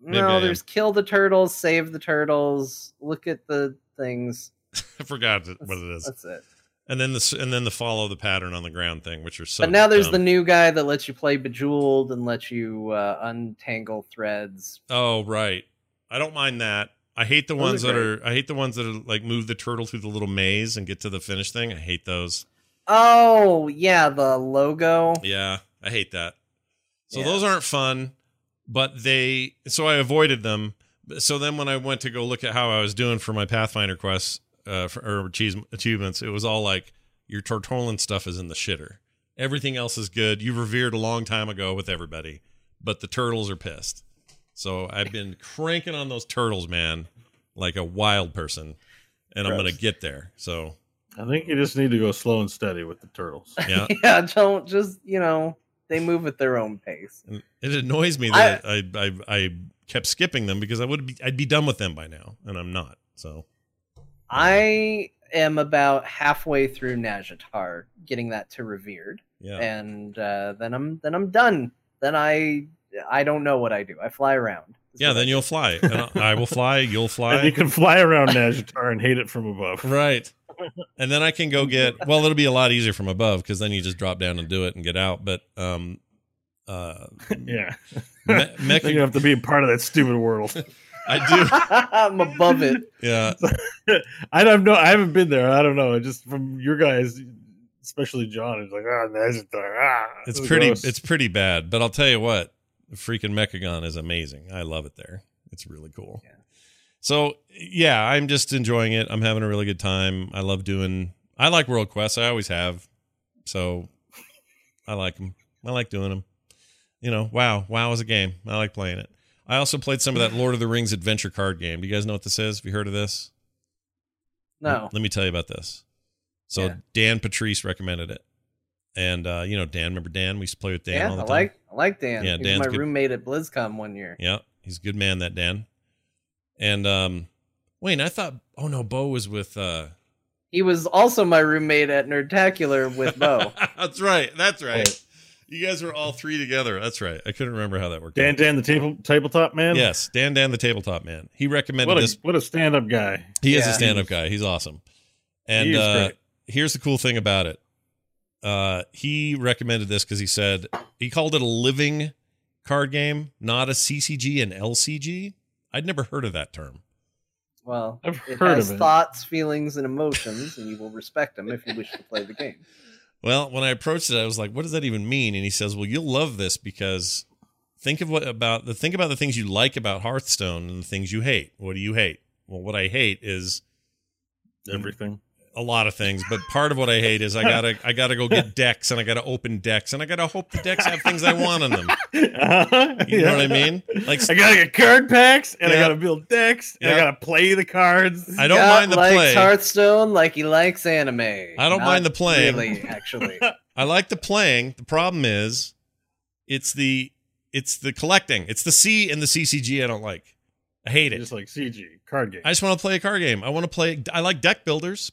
Maybe no, there's kill the turtles, save the turtles, look at the things. I forgot that's, what it is. That's it. And then the and then the follow the pattern on the ground thing, which are so But now there's dumb. The new guy that lets you play Bejeweled and lets you uh, untangle threads. Oh, right. I don't mind that. I hate the those ones are that are, I hate the ones that are like move the turtle through the little maze and get to the finish thing. I hate those. Oh, yeah. The logo. Yeah. I hate that. So yeah. Those aren't fun, but they, so I avoided them. So then when I went to go look at how I was doing for my Pathfinder quests uh, for, or achievements, it was all like your Tortolan stuff is in the shitter. Everything else is good. You revered a long time ago with everybody, but the turtles are pissed. So I've been cranking on those turtles, man, like a wild person, and Gross. I'm going to get there. So I think you just need to go slow and steady with the turtles. Yeah, yeah, don't just, you know, they move at their own pace. And it annoys me that I I, I I kept skipping them because I would be I'd be done with them by now, and I'm not. So I am about halfway through Nazhatar, getting that to Revered. Yeah. And uh, then I'm then I'm done. Then I I don't know what I do. I fly around. That's yeah, then you'll fly. And I will fly. You'll fly. And you can fly around Nazhatar and hate it from above. Right. And then I can go get, well, it'll be a lot easier from above because then you just drop down and do it and get out. But, um, uh, yeah. Me- me- you have to be a part of that stupid world. I do. I'm above it. Yeah. I don't know. I haven't been there. I don't know. Just from your guys, especially John, it's like, ah, Nazhatar. Ah, it's pretty, gross. It's pretty bad. But I'll tell you what. The freaking Mechagon is amazing. I love it there. It's really cool. Yeah. So, yeah, I'm just enjoying it. I'm having a really good time. I love doing... I like World Quests. I always have. So, I like them. I like doing them. You know, WoW. WoW is a game. I like playing it. I also played some of that Lord of the Rings adventure card game. Do you guys know what this is? Have you heard of this? No. Let me tell you about this. So, yeah. Dan Patrice recommended it. And, uh, you know, Dan, remember Dan? We used to play with Dan yeah, all the time. I like, I like Dan. Yeah, he Dan's was my good. roommate at BlizzCon one year. Yeah, he's a good man, that Dan. And um, Wayne, I thought, oh, no, Bo was with... Uh... He was also my roommate at Nerdtacular with Bo. That's right. That's right. Wait. You guys were all three together. That's right. I couldn't remember how that worked Dan, out. Dan, the table, tabletop man? Yes, Dan, Dan, the tabletop man. He recommended what a, this. What a stand-up guy. He yeah, is a stand-up he guy. He's awesome. And he uh, here's the cool thing about it. Uh, he recommended this because he said he called it a living card game, not a C C G and L C G. I'd never heard of that term. Well, I've it heard has of it. Thoughts, feelings, and emotions, and you will respect them if you wish to play the game. Well, when I approached it, I was like, "What does that even mean?" And he says, "Well, you'll love this because think of what about the think about the things you like about Hearthstone and the things you hate. What do you hate? Well, what I hate is everything." a lot of things, but part of what I hate is I gotta I gotta go get decks, and I gotta open decks, and I gotta hope the decks have things I want on them. Uh-huh, you yeah. know what I mean? Like I gotta get card packs, and yeah. I gotta build decks, and yeah. I gotta play the cards. I don't God mind the likes play. Hearthstone like he likes anime. I don't Not mind the playing. Really, actually, I like the playing. The problem is, it's the it's the collecting. It's the C and the C C G I don't like. I hate it. Just like C G card game. I just want to play a card game. I want to play. I like deck builders,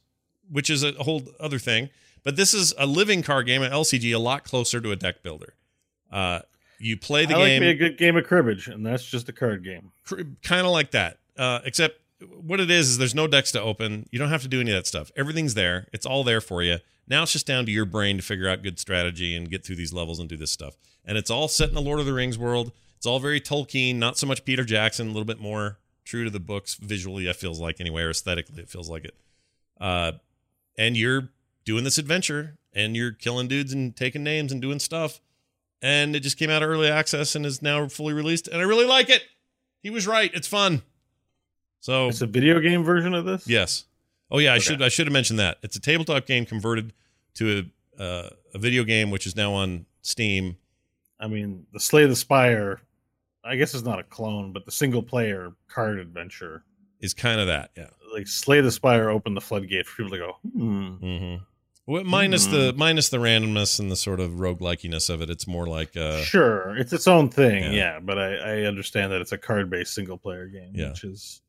which is a whole other thing. But this is a living card game, an L C G, a lot closer to a deck builder. Uh, you play the I game. I like me a good game of cribbage, and that's just a card game. Cr- kind of like that. Uh, except what it is is there's no decks to open. You don't have to do any of that stuff. Everything's there. It's all there for you. Now it's just down to your brain to figure out good strategy and get through these levels and do this stuff. And it's all set in the Lord of the Rings world. It's all very Tolkien, not so much Peter Jackson, a little bit more true to the books visually, it feels like, anyway, or aesthetically, it feels like it. Uh, and you're doing this adventure, and you're killing dudes and taking names and doing stuff. And it just came out of early access and is now fully released. And I really like it. He was right. It's fun. So it's a video game version of this? Yes. Oh, yeah. Okay. I should I should have mentioned that. It's a tabletop game converted to a, uh, a video game, which is now on Steam. I mean, the Slay the Spire, I guess it's not a clone, but the single-player card adventure is kind of that, yeah. Like Slay the Spire opened the floodgate for people to go, hmm. Mm-hmm. Well, minus mm-hmm. the minus the randomness and the sort of roguelikiness of it, it's more like... Uh, sure, it's its own thing, yeah. yeah but I, I understand that it's a card-based single-player game, yeah. which is...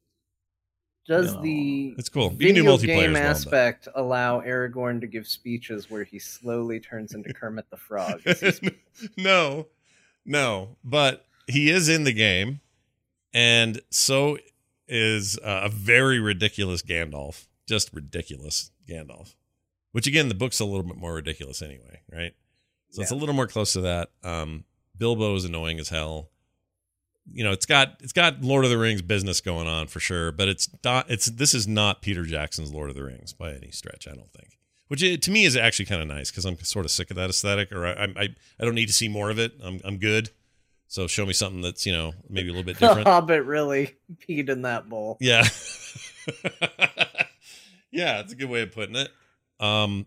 Does you know, the it's cool. You video can do game aspect well, allow Aragorn to give speeches where he slowly turns into Kermit the Frog? no, no, but he is in the game, and so is uh, a very ridiculous Gandalf, just ridiculous Gandalf, which again, the book's a little bit more ridiculous anyway, right? So yeah. it's a little more close to that. Um, Bilbo is annoying as hell. You know, it's got it's got Lord of the Rings business going on for sure, but it's not. It's this is not Peter Jackson's Lord of the Rings by any stretch, I don't think. Which it, to me is actually kind of nice because I'm sort of sick of that aesthetic, or I, I I don't need to see more of it. I'm I'm good. So show me something that's you know maybe a little bit different. The Hobbit really peed in that bowl. Yeah, yeah, it's a good way of putting it. Um,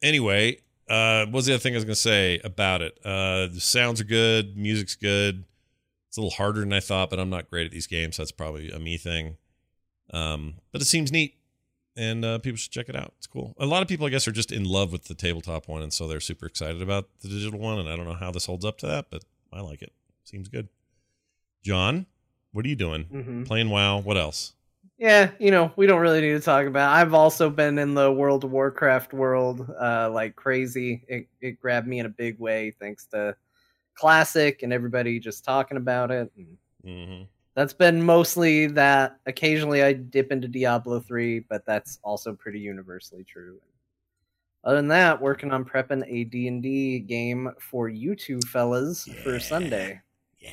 anyway, uh, what was the other thing I was gonna say about it? Uh, the sounds are good, music's good. It's a little harder than I thought, but I'm not great at these games. So that's probably a me thing. Um, but it seems neat, and uh, people should check it out. It's cool. A lot of people, I guess, are just in love with the tabletop one, and so they're super excited about the digital one, and I don't know how this holds up to that, but I like it. Seems good. John, what are you doing? Mm-hmm. Playing WoW. What else? Yeah, you know, we don't really need to talk about it. I've also been in the World of Warcraft world uh, like crazy. It, it grabbed me in a big way thanks to Classic and everybody just talking about it. And mm-hmm. that's been mostly that. Occasionally I dip into Diablo three, but that's also pretty universally true. Other than that, working on prepping a D and D game for you two fellas yeah. for Sunday. Yeah.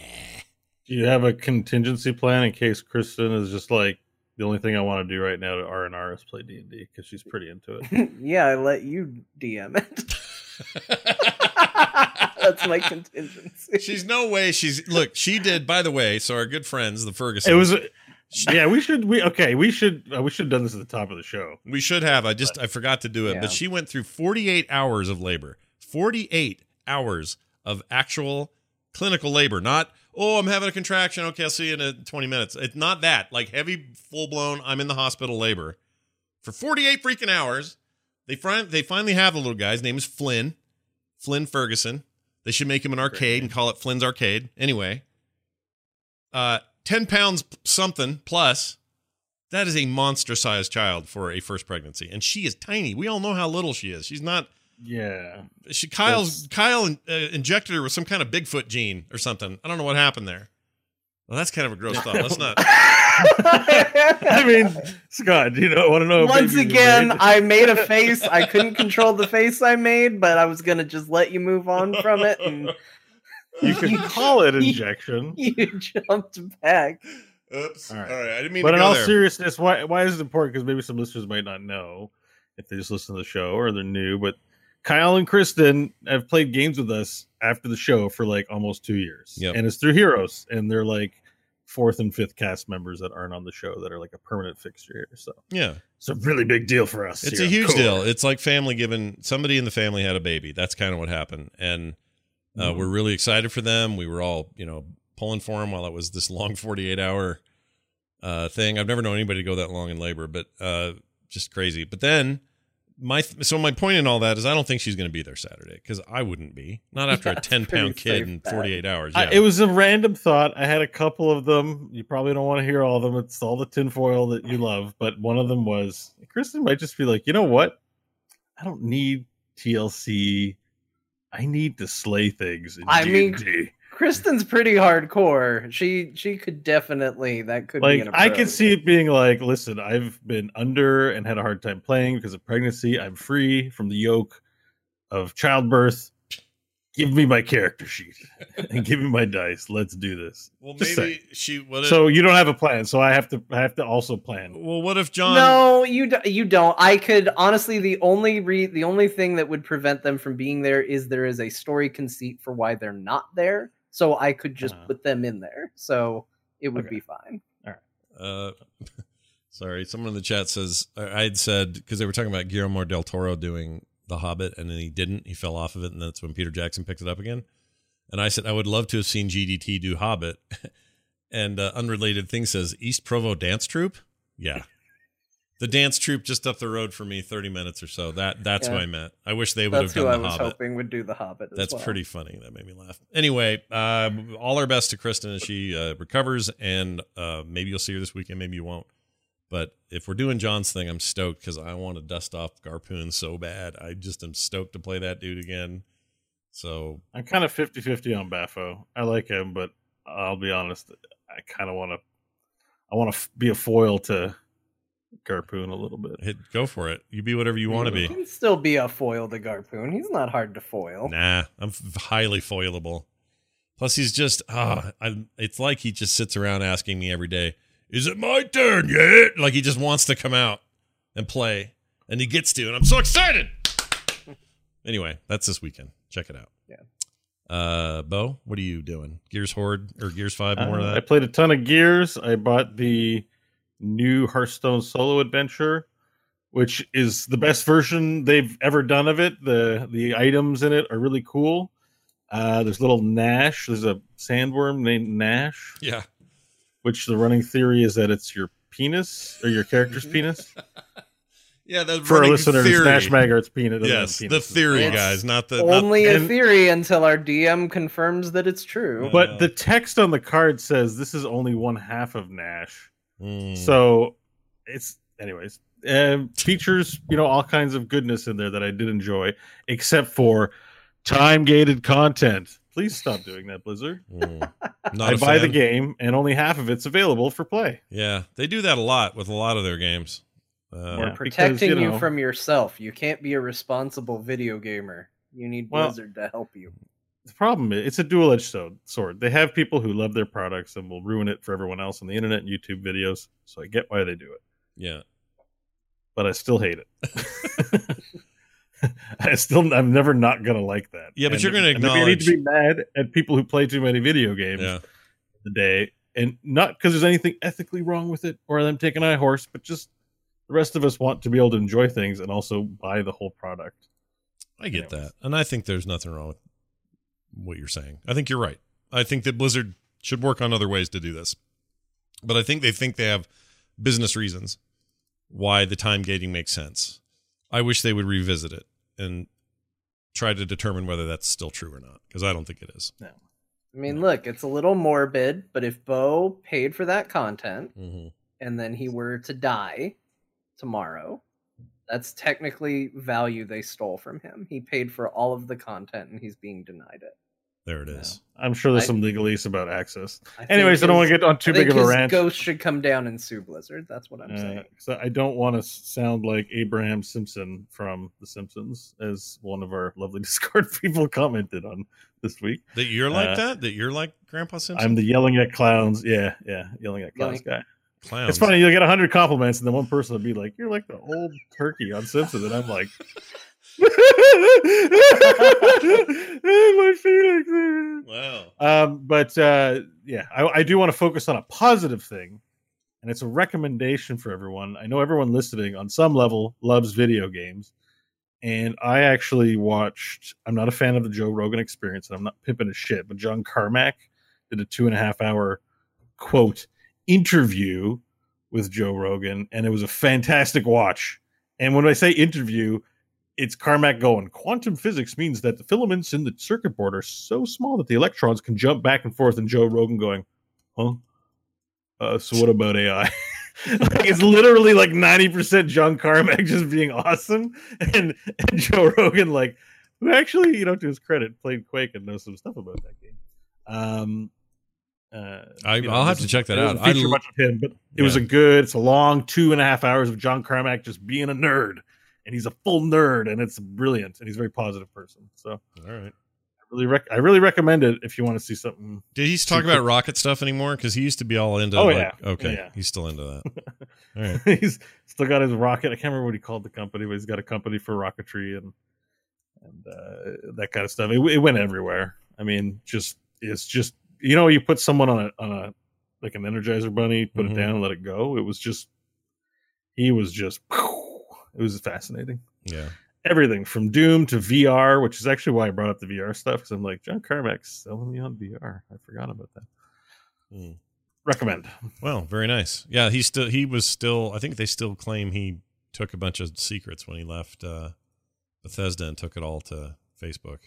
Do you have a contingency plan in case Kristen is just like, the only thing I want to do right now to R and R is play D and D because she's pretty into it. yeah, I let you D M it. That's my contingency. She's no way. She's look. She did. By the way, so our good friends, the Ferguson. It was. A, yeah, we should. We okay. We should. Uh, we should have done this at the top of the show. We should have. I just. But, I forgot to do it. Yeah. But she went through forty-eight hours of labor. forty-eight hours of actual clinical labor. Not. Oh, I'm having a contraction. Okay, I'll see you in a twenty minutes. It's not that. Like heavy, full blown. I'm in the hospital labor for forty-eight freaking hours. They find. They finally have the little guy. His name is Flynn. Flynn Ferguson. They should make him an arcade and call it Flynn's Arcade. Anyway, uh, ten pounds something plus. That is a monster-sized child for a first pregnancy, and she is tiny. We all know how little she is. She's not. Yeah. She Kyle's that's... Kyle in, uh, injected her with some kind of Bigfoot gene or something. I don't know what happened there. Well, that's kind of a gross thought. Let's not. I mean, Scott, you know, I want to know. Once again, made. I made a face. I couldn't control the face I made, but I was going to just let you move on from it. And you can call it injection. You, you jumped back. Oops. All right. All right. I didn't mean but to But in all there. seriousness, why, why is it important? Because maybe some listeners might not know if they just listen to the show or they're new. But Kyle and Kristen have played games with us after the show for like almost two years. Yep. And it's through Heroes. And they're like, fourth and fifth cast members that aren't on the show that are like a permanent fixture here. So yeah, it's a really big deal for us. It's a huge deal. It's like family giving. Somebody in the family had a baby. That's kind of what happened. And uh, mm-hmm. we're really excited for them. We were all, you know, pulling for them while it was this long forty-eight hour uh, thing. I've never known anybody to go that long in labor, but uh, just crazy. But then my, th- so my point in all that is I don't think she's going to be there Saturday because I wouldn't be. Not after yeah, a ten pound kid in forty-eight bad. hours. Yeah. I, it was a random thought. I had a couple of them. You probably don't want to hear all of them. It's all the tinfoil that you love. But one of them was, Kristen might just be like, you know what? I don't need T L C. I need to slay things in I D and D. Mean, Kristen's pretty hardcore. She she could definitely, that could like, be an approach. I could see it being like, listen, I've been under and had a hard time playing because of pregnancy. I'm free from the yoke of childbirth. Give me my character sheet and give me my dice. Let's do this. Well, Just maybe saying. she. What if, so you don't have a plan. So I have to. I have to also plan. Well, what if John? No, you do, you don't. I could honestly. The only re, the only thing that would prevent them from being there is there is a story conceit for why they're not there. So I could just uh, put them in there. So it would okay. be fine. All right. Uh, sorry. Someone in the chat says I had said because they were talking about Guillermo del Toro doing The Hobbit, and then he didn't. He fell off of it, and that's when Peter Jackson picked it up again. And I said, I would love to have seen G D T do Hobbit. And uh, unrelated thing says, East Provo Dance Troupe? Yeah. The dance troupe just up the road for me, thirty minutes or so. That That's yeah. what I meant. I wish they would that's have done The Hobbit. That's who I was hoping would do The Hobbit as That's well. Pretty funny. That made me laugh. Anyway, uh, all our best to Kristen as she uh, recovers, and uh, maybe you'll see her this weekend, maybe you won't. But if we're doing John's thing, I'm stoked because I want to dust off Garpoon so bad. I just am stoked to play that dude again. So I'm kind of fifty-fifty on Baffo. I like him, but I'll be honest, I kind of want to. I want to be a foil to Garpoon a little bit. Hit, go for it. You be whatever you want to be. You can still be a foil to Garpoon. He's not hard to foil. Nah, I'm highly foilable. Plus, he's just ah, oh, it's like he just sits around asking me every day. Is it my turn yet? Like he just wants to come out and play, and he gets to, and I'm so excited. Anyway, that's this weekend. Check it out. Yeah. Uh, Bo, what are you doing? Gears Horde or Gears five? More uh, of that. I played a ton of Gears. I bought the new Hearthstone solo adventure, which is the best version they've ever done of it. The the items in it are really cool. Uh, there's little Nash. There's a sandworm named Nash. Yeah. Which the running theory is that it's your penis or your character's penis. Yeah, that's for our listeners, theory. Nash Maggard's penis. Yes, the theory, it's guys, not the only not, a theory until our D M confirms that it's true. But uh, the text on the card says this is only one half of Nash. Mm. So it's, anyways, uh, features you know all kinds of goodness in there that I did enjoy, except for time-gated content. Please stop doing that, Blizzard. Mm, not I buy fan. the game, and only half of it's available for play. Yeah, they do that a lot with a lot of their games. Uh, We're protecting because, you, know, you from yourself. You can't be a responsible video gamer. You need well, Blizzard to help you. The problem is, it's a dual-edged sword. They have people who love their products and will ruin it for everyone else on the internet and YouTube videos, so I get why they do it. Yeah. But I still hate it. I still, I'm never not gonna like that. Yeah, but and, you're gonna acknowledge. You need to be mad at people who play too many video games yeah. a day, and not because there's anything ethically wrong with it or them taking a horse, but just the rest of us want to be able to enjoy things and also buy the whole product. I get Anyways. that, and I think there's nothing wrong with what you're saying. I think you're right. I think that Blizzard should work on other ways to do this, but I think they think they have business reasons why the time gating makes sense. I wish they would revisit it and try to determine whether that's still true or not, because I don't think it is. No, I mean, no. Look, it's a little morbid, but if Bo paid for that content mm-hmm. and then he were to die tomorrow, that's technically value they stole from him. He paid for all of the content and he's being denied it. There it is. No. I'm sure there's I, some legalese about access. I Anyways, his, I don't want to get on too I big of a rant. Ghost should come down and sue Blizzard. That's what I'm uh, saying. So I don't want to sound like Abraham Simpson from The Simpsons, as one of our lovely Discord people commented on this week. That you're like uh, that? That you're like Grandpa Simpson? I'm the yelling at clowns. Yeah, yeah. Yelling at clowns yelling. guy. Clowns. It's funny. You'll get one hundred compliments, and then one person will be like, you're like the old turkey on Simpson. And I'm like... My Phoenix. Wow. Um, but uh, yeah, I, I do want to focus on a positive thing, and it's a recommendation for everyone. I know everyone listening on some level loves video games, and I actually watched. I'm not a fan of the Joe Rogan Experience, and I'm not pimping his shit, but John Carmack did a two and a half hour quote interview with Joe Rogan, and it was a fantastic watch. And when I say interview, it's Carmack going, quantum physics means that the filaments in the circuit board are so small that the electrons can jump back and forth, and Joe Rogan going, huh? Uh, so what about A I? Like, it's literally like ninety percent John Carmack just being awesome. And, and Joe Rogan, like, who actually, you know, to his credit, played Quake and knows some stuff about that game. Um, uh, I, you know, I'll have to check that out. I feature l- much of him, but it yeah. was a good, it's a long two and a half hours of John Carmack just being a nerd. And he's a full nerd, and it's brilliant, and he's a very positive person. So, all right, I really, rec- I really recommend it if you want to see something. Did he talk about rocket stuff anymore? Because he used to be all into. Oh like, yeah, okay, yeah. He's still into that. All right, he's still got his rocket. I can't remember what he called the company, but he's got a company for rocketry and and uh, that kind of stuff. It, it went everywhere. I mean, just it's just you know, you put someone on a on a like an Energizer bunny, put mm-hmm. it down, let it go. It was just he was just. It was fascinating. Yeah. Everything from Doom to V R, which is actually why I brought up the V R stuff, because I'm like, John Carmack's selling me on V R. I forgot about that. Mm. Recommend. Well, very nice. Yeah, he still he was still I think they still claim he took a bunch of secrets when he left uh, Bethesda and took it all to Facebook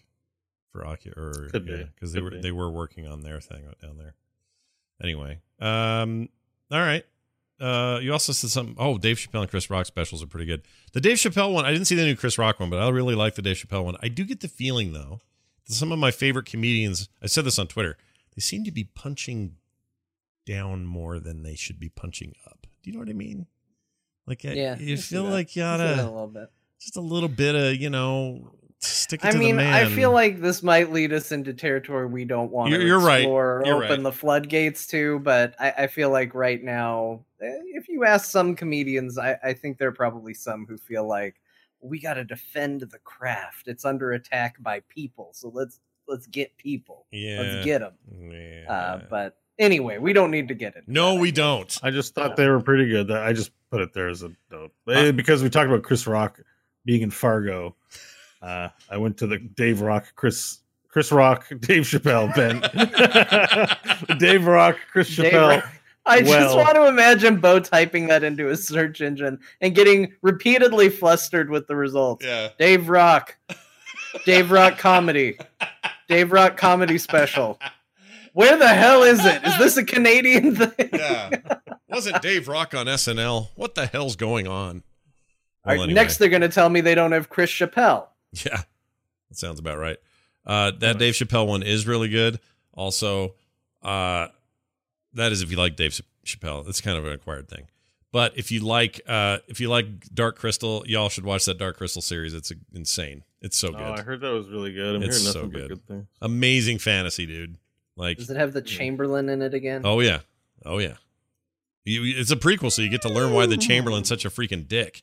for Oculus or because yeah, be. they Could were be. they were working on their thing down there. Anyway. Um all right. Uh, you also said something. Oh, Dave Chappelle and Chris Rock specials are pretty good. The Dave Chappelle one, I didn't see the new Chris Rock one, but I really like the Dave Chappelle one. I do get the feeling, though, that some of my favorite comedians, I said this on Twitter, they seem to be punching down more than they should be punching up. Do you know what I mean? Like, yeah, I, you I feel like you ought to, a little bit. Just a little bit of, you know, stick it I to mean, the man. I mean, I feel like this might lead us into territory we don't want you're, to you're explore right. or you're open right. the floodgates to, but I, I feel like right now, if you ask some comedians, I, I think there are probably some who feel like we got to defend the craft. It's under attack by people. So let's let's get people. Yeah. Let's get them. Yeah. Uh, but anyway, we don't need to get it. No, we don't. I just thought they were pretty good. I just put it there as a dope. Because we talked about Chris Rock being in Fargo. Uh, I went to the Dave Rock, Chris, Chris Rock, Dave Chappelle, Ben, Dave Rock, Chris Dave Chappelle. Rock. I well. just want to imagine Bo typing that into his search engine and getting repeatedly flustered with the results. Yeah. Dave Rock, Dave Rock comedy, Dave Rock comedy special. Where the hell is it? Is this a Canadian thing? Yeah. Wasn't Dave Rock on S N L? What the hell's going on? Well, All right, anyway. Next, they're going to tell me they don't have Chris Chappelle. Yeah, that sounds about right. Uh, that Dave Chappelle one is really good. Also, uh, that is if you like Dave Chappelle. It's kind of an acquired thing. But if you like uh, if you like Dark Crystal, y'all should watch that Dark Crystal series. It's insane. It's so good. Oh, I heard that was really good. I'm it's hearing nothing so good. But good things. Amazing fantasy, dude. Like, does it have the Chamberlain in it again? Oh, yeah. Oh, yeah. You, it's a prequel, so you get to learn why the Chamberlain's such a freaking dick.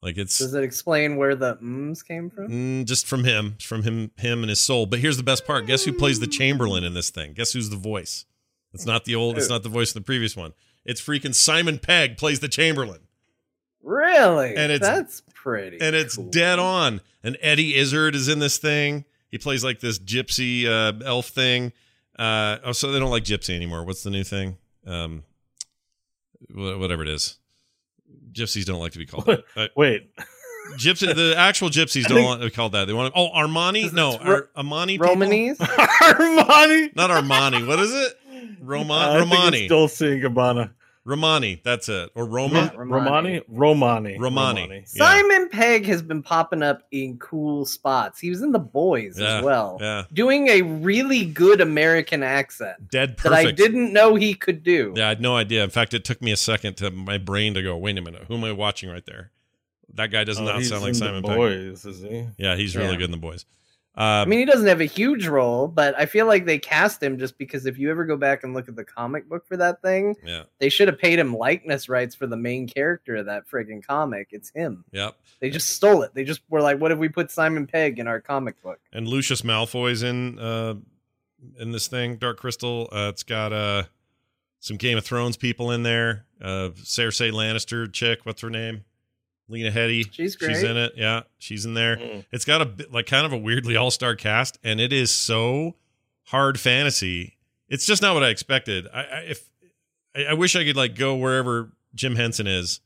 Like it's, does it explain where the mms came from? Mm, just from him, from him, him and his soul. But here's the best part. Guess who plays the Chamberlain in this thing? Guess who's the voice? It's not the old, it's not the voice in the previous one. It's freaking Simon Pegg plays the Chamberlain. Really? And it's, that's pretty And it's cool. dead on. And Eddie Izzard is in this thing. He plays like this gypsy uh, elf thing. Uh, oh, so they don't like gypsy anymore. What's the new thing? Um, whatever it is. Gypsies don't like to be called that. Uh, Wait. Gypsy, the actual gypsies don't want to be called that. They want to, oh, Armani? No, Ar- Armani Romanies? Armani? Not Armani. What is it? Roman, uh, Romani. Dolce and Gabbana. Romani. That's it. Or Roma. Yeah, Romani. Romani. Romani. Romani. Romani. Yeah. Simon Pegg has been popping up in cool spots. He was in The Boys yeah, as well. Yeah. Doing a really good American accent. Dead perfect. That I didn't know he could do. Yeah, I had no idea. In fact, it took me a second to my brain to go, wait a minute, who am I watching right there? That guy does oh, not sound like Simon Pegg. He's in The Boys, is he? Yeah, he's really yeah. good in The Boys. Um, I mean, he doesn't have a huge role, but I feel like they cast him just because if you ever go back and look at the comic book for that thing, yeah. they should have paid him likeness rights for the main character of that friggin' comic. It's him. Yep. They just stole it. They just were like, what if we put Simon Pegg in our comic book? And Lucius Malfoy's in uh, in this thing, Dark Crystal. Uh, it's got uh, some Game of Thrones people in there. Uh, Cersei Lannister chick. What's her name? Lena Headey, she's great. She's in it. Yeah, she's in there. Mm. It's got a like kind of a weirdly all-star cast, and it is so hard fantasy. It's just not what I expected. I, I if I, I wish I could like go wherever Jim Henson is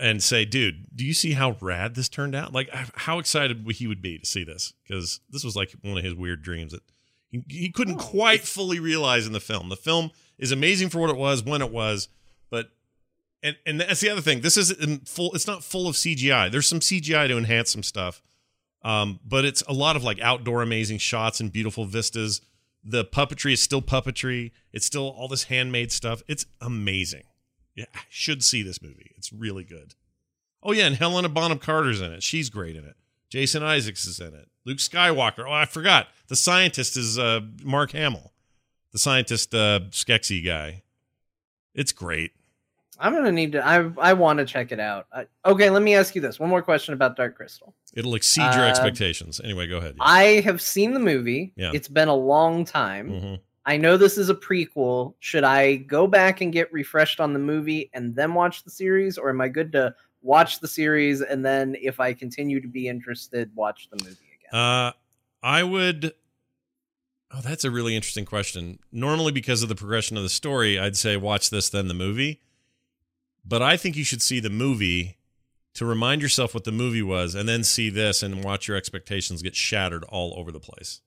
and say, dude, do you see how rad this turned out? Like how excited he would be to see this, because this was like one of his weird dreams that he, he couldn't oh. quite fully realize in the film. The film is amazing for what it was when it was, but. And and that's the other thing. This isn't full. It's not full of C G I. There's some C G I to enhance some stuff, um, but it's a lot of like outdoor amazing shots and beautiful vistas. The puppetry is still puppetry. It's still all this handmade stuff. It's amazing. Yeah, I should see this movie. It's really good. Oh yeah, and Helena Bonham Carter's in it. She's great in it. Jason Isaacs is in it. Luke Skywalker. Oh, I forgot. The scientist is uh, Mark Hamill. The scientist, uh, Skeksis guy. It's great. I'm going to need to, I I want to check it out. I, okay, let me ask you this. One more question about Dark Crystal. It'll exceed your uh, expectations. Anyway, go ahead. Yeah. I have seen the movie. Yeah. It's been a long time. Mm-hmm. I know this is a prequel. Should I go back and get refreshed on the movie and then watch the series? Or am I good to watch the series and then if I continue to be interested, watch the movie again? Uh, I would... Oh, that's a really interesting question. Normally, because of the progression of the story, I'd say watch this, then the movie. But I think you should see the movie to remind yourself what the movie was and then see this and watch your expectations get shattered all over the place.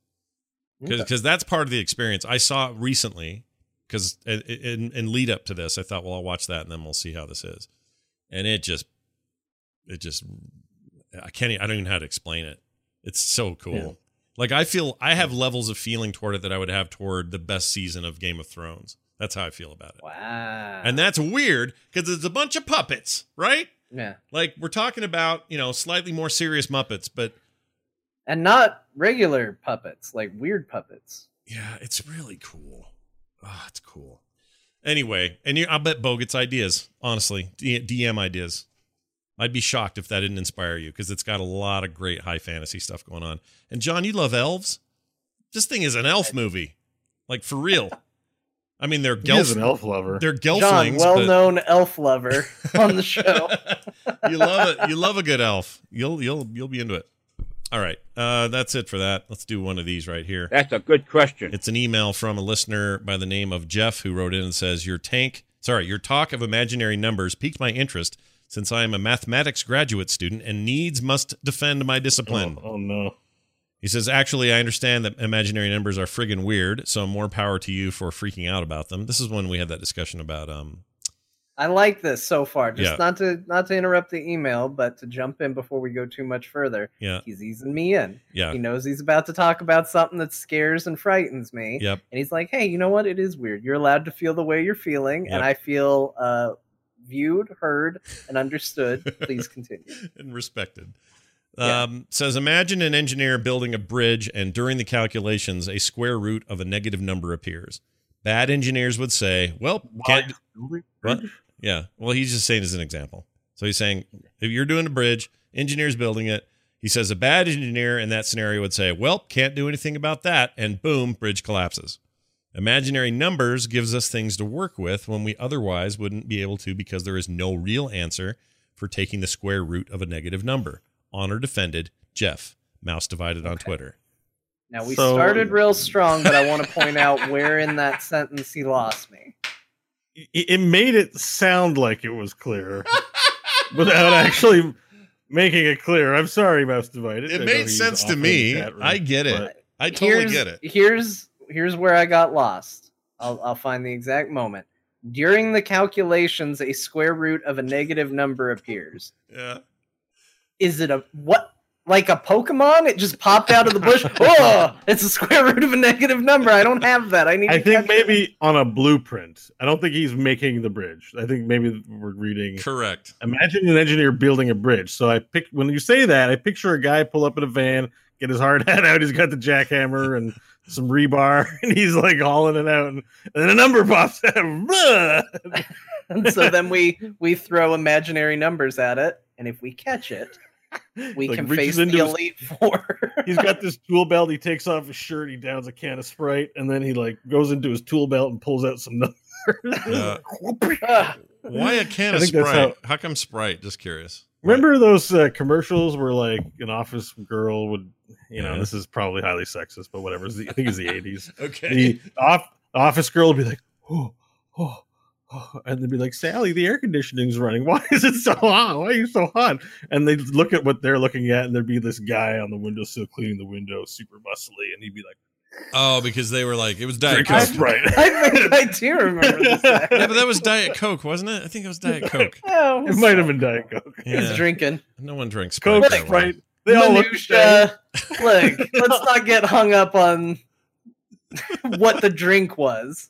Because okay. that's part of the experience. I saw it recently because in, in, in lead up to this, I thought, well, I'll watch that and then we'll see how this is. And it just, it just, I can't, I don't even know how to explain it. It's so cool. Yeah. Like I feel, I have levels of feeling toward it that I would have toward the best season of Game of Thrones. That's how I feel about it. Wow. And that's weird because it's a bunch of puppets, right? Yeah. Like we're talking about, you know, slightly more serious Muppets, but. And not regular puppets, like weird puppets. Yeah, it's really cool. Oh, it's cool. Anyway, and you, I'll bet Bo gets ideas, honestly, D M ideas. I'd be shocked if that didn't inspire you because it's got a lot of great high fantasy stuff going on. And John, you love elves? This thing is an elf movie. Like for real. I mean, they're gelf- an elf lover. They're gelflings. John, well-known but- elf lover on the show. You love it. You love a good elf. You'll you'll you'll be into it. All right, uh, that's it for that. Let's do one of these right here. That's a good question. It's an email from a listener by the name of Jeff who wrote in and says, "Your tank, sorry, your talk of imaginary numbers piqued my interest since I am a mathematics graduate student and needs must defend my discipline." Oh, oh no. He says, actually, I understand that imaginary numbers are friggin' weird, so more power to you for freaking out about them. This is when we had that discussion about... um. I like this so far. Just yeah. not to not to interrupt the email, but to jump in before we go too much further. Yeah. He's easing me in. Yeah. He knows he's about to talk about something that scares and frightens me. Yep. And he's like, hey, you know what? It is weird. You're allowed to feel the way you're feeling, yep. and I feel uh, viewed, heard, and understood. Please continue. And respected. Yeah. Um, says, imagine an engineer building a bridge and during the calculations, a square root of a negative number appears. Bad engineers would say, well, can't do- what? Yeah. Well, he's just saying as an example. So he's saying, if you're doing a bridge, engineers building it, he says a bad engineer in that scenario would say, well, can't do anything about that. And boom, bridge collapses. Imaginary numbers gives us things to work with when we otherwise wouldn't be able to, because there is no real answer for taking the square root of a negative number. Honor defended, Jeff. Mouse divided okay. on Twitter. Now, we so, started real strong, but I want to point out where in that sentence he lost me. It made it sound like it was clear without actually making it clear. I'm sorry, Mouse divided. It I made sense to me. Room, I get it. I totally get it. Here's here's where I got lost. I'll I'll find the exact moment. During the calculations, a square root of a negative number appears. Yeah. Is it a what? Like a Pokemon? It just popped out of the bush. Oh, it's a square root of a negative number. I don't have that. I need. I to think maybe it. On a blueprint. I don't think he's making the bridge. I think maybe we're reading. Correct. Imagine an engineer building a bridge. So I pick when you say that, I picture a guy pull up in a van, get his hard hat out. He's got the jackhammer and some rebar, and he's like hauling it out, and, and then a number pops out. And so then we we throw imaginary numbers at it, and if we catch it, we like can face the Elite his, Four. He's got this tool belt. He takes off his shirt. He downs a can of Sprite, and then he like goes into his tool belt and pulls out some numbers. Uh, why a can I of Sprite? How, how come Sprite? Just curious. Remember right. those uh, commercials where like an office girl would, you know, yeah. this is probably highly sexist, but whatever. The, I think it's the eighties. Okay. The off, office girl would be like, oh, oh. Oh, and they'd be like, Sally, the air conditioning's running. Why is it so hot? Why are you so hot? And they'd look at what they're looking at, and there'd be this guy on the windowsill cleaning the window super muscly, and he'd be like, oh, because they were like, it was Diet Coke. Right. I, think I do remember this. Yeah, but that was Diet Coke, wasn't it? I think it was Diet Coke. Oh, it, it might have been Diet Coke. Yeah. He was drinking. No one drinks Coke. Sprite. Right. They all look the same. Like, let's not get hung up on what the drink was.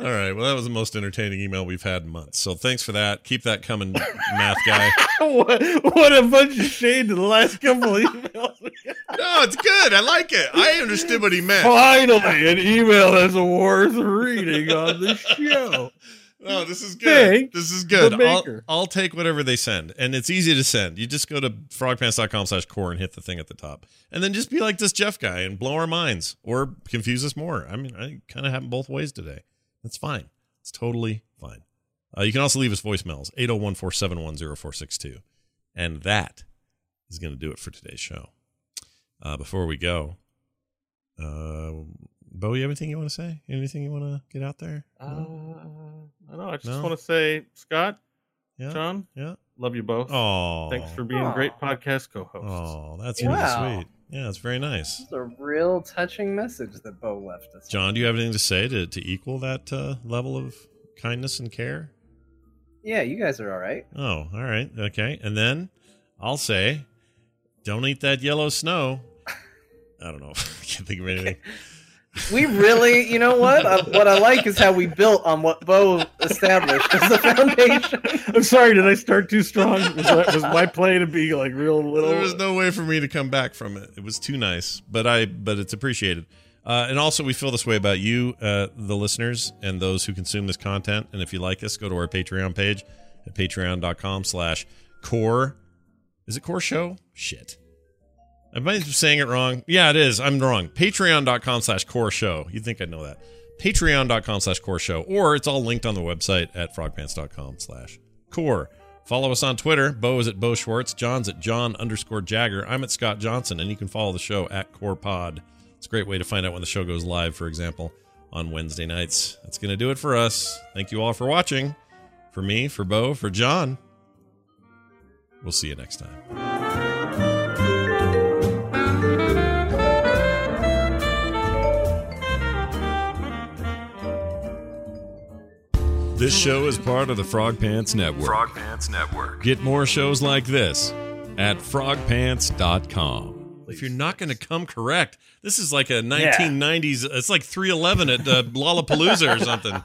All right. Well, that was the most entertaining email we've had in months. So thanks for that. Keep that coming, math guy. What, what a bunch of shade to the last couple of emails. No, it's good. I like it. I understood what he meant. Finally, an email that's worth reading on the show. No, this is good. Thanks this is good. I'll, I'll take whatever they send. And it's easy to send. You just go to frogpants.com slash core and hit the thing at the top. And then just be like this Jeff guy and blow our minds or confuse us more. I mean, I kind of have them both ways today. That's fine. It's totally fine. Uh, you can also leave us voicemails, eight oh one, four seven one, oh four six two. And that is going to do it for today's show. Uh, before we go, uh, Bo, you have anything you want to say? Anything you want to get out there? Uh, no? I don't know. I just no? want to say, Scott, yeah, John, yeah, love you both. Aww. Thanks for being Aww. great podcast co-hosts. Oh, that's really wow. sweet. Yeah, that's very nice. It's a real touching message that Bo left us. John, do you have anything to say to, to equal that uh, level of kindness and care? Yeah, you guys are all right. Oh, all right. Okay. And then I'll say, don't eat that yellow snow. I don't know. I can't think of anything. We really, you know what? I, what I like is how we built on what Bo established as the foundation. I'm sorry, did I start too strong? Was, that, was my play to be like real little? There was no way for me to come back from it. It was too nice, but I, but it's appreciated. Uh, and also, we feel this way about you, uh, the listeners, and those who consume this content. And if you like us, go to our Patreon page at patreon.com slash core. Is it core show? Shit. Am I saying it wrong? Yeah, it is. I'm wrong. Patreon.com slash core show. You'd think I'd know that. Patreon.com slash core show. Or it's all linked on the website at frogpants.com slash core. Follow us on Twitter. Bo is at Bo Schwartz. John's at John underscore Jagger. I'm at Scott Johnson. And you can follow the show at Core Pod. It's a great way to find out when the show goes live, for example, on Wednesday nights. That's going to do it for us. Thank you all for watching. For me, for Bo, for John. We'll see you next time. This show is part of the Frog Pants Network. Frog Pants Network. Get more shows like this at frog pants dot com. If you're not going to come correct, this is like a nineteen nineties, yeah. It's like three eleven at uh, Lollapalooza or something.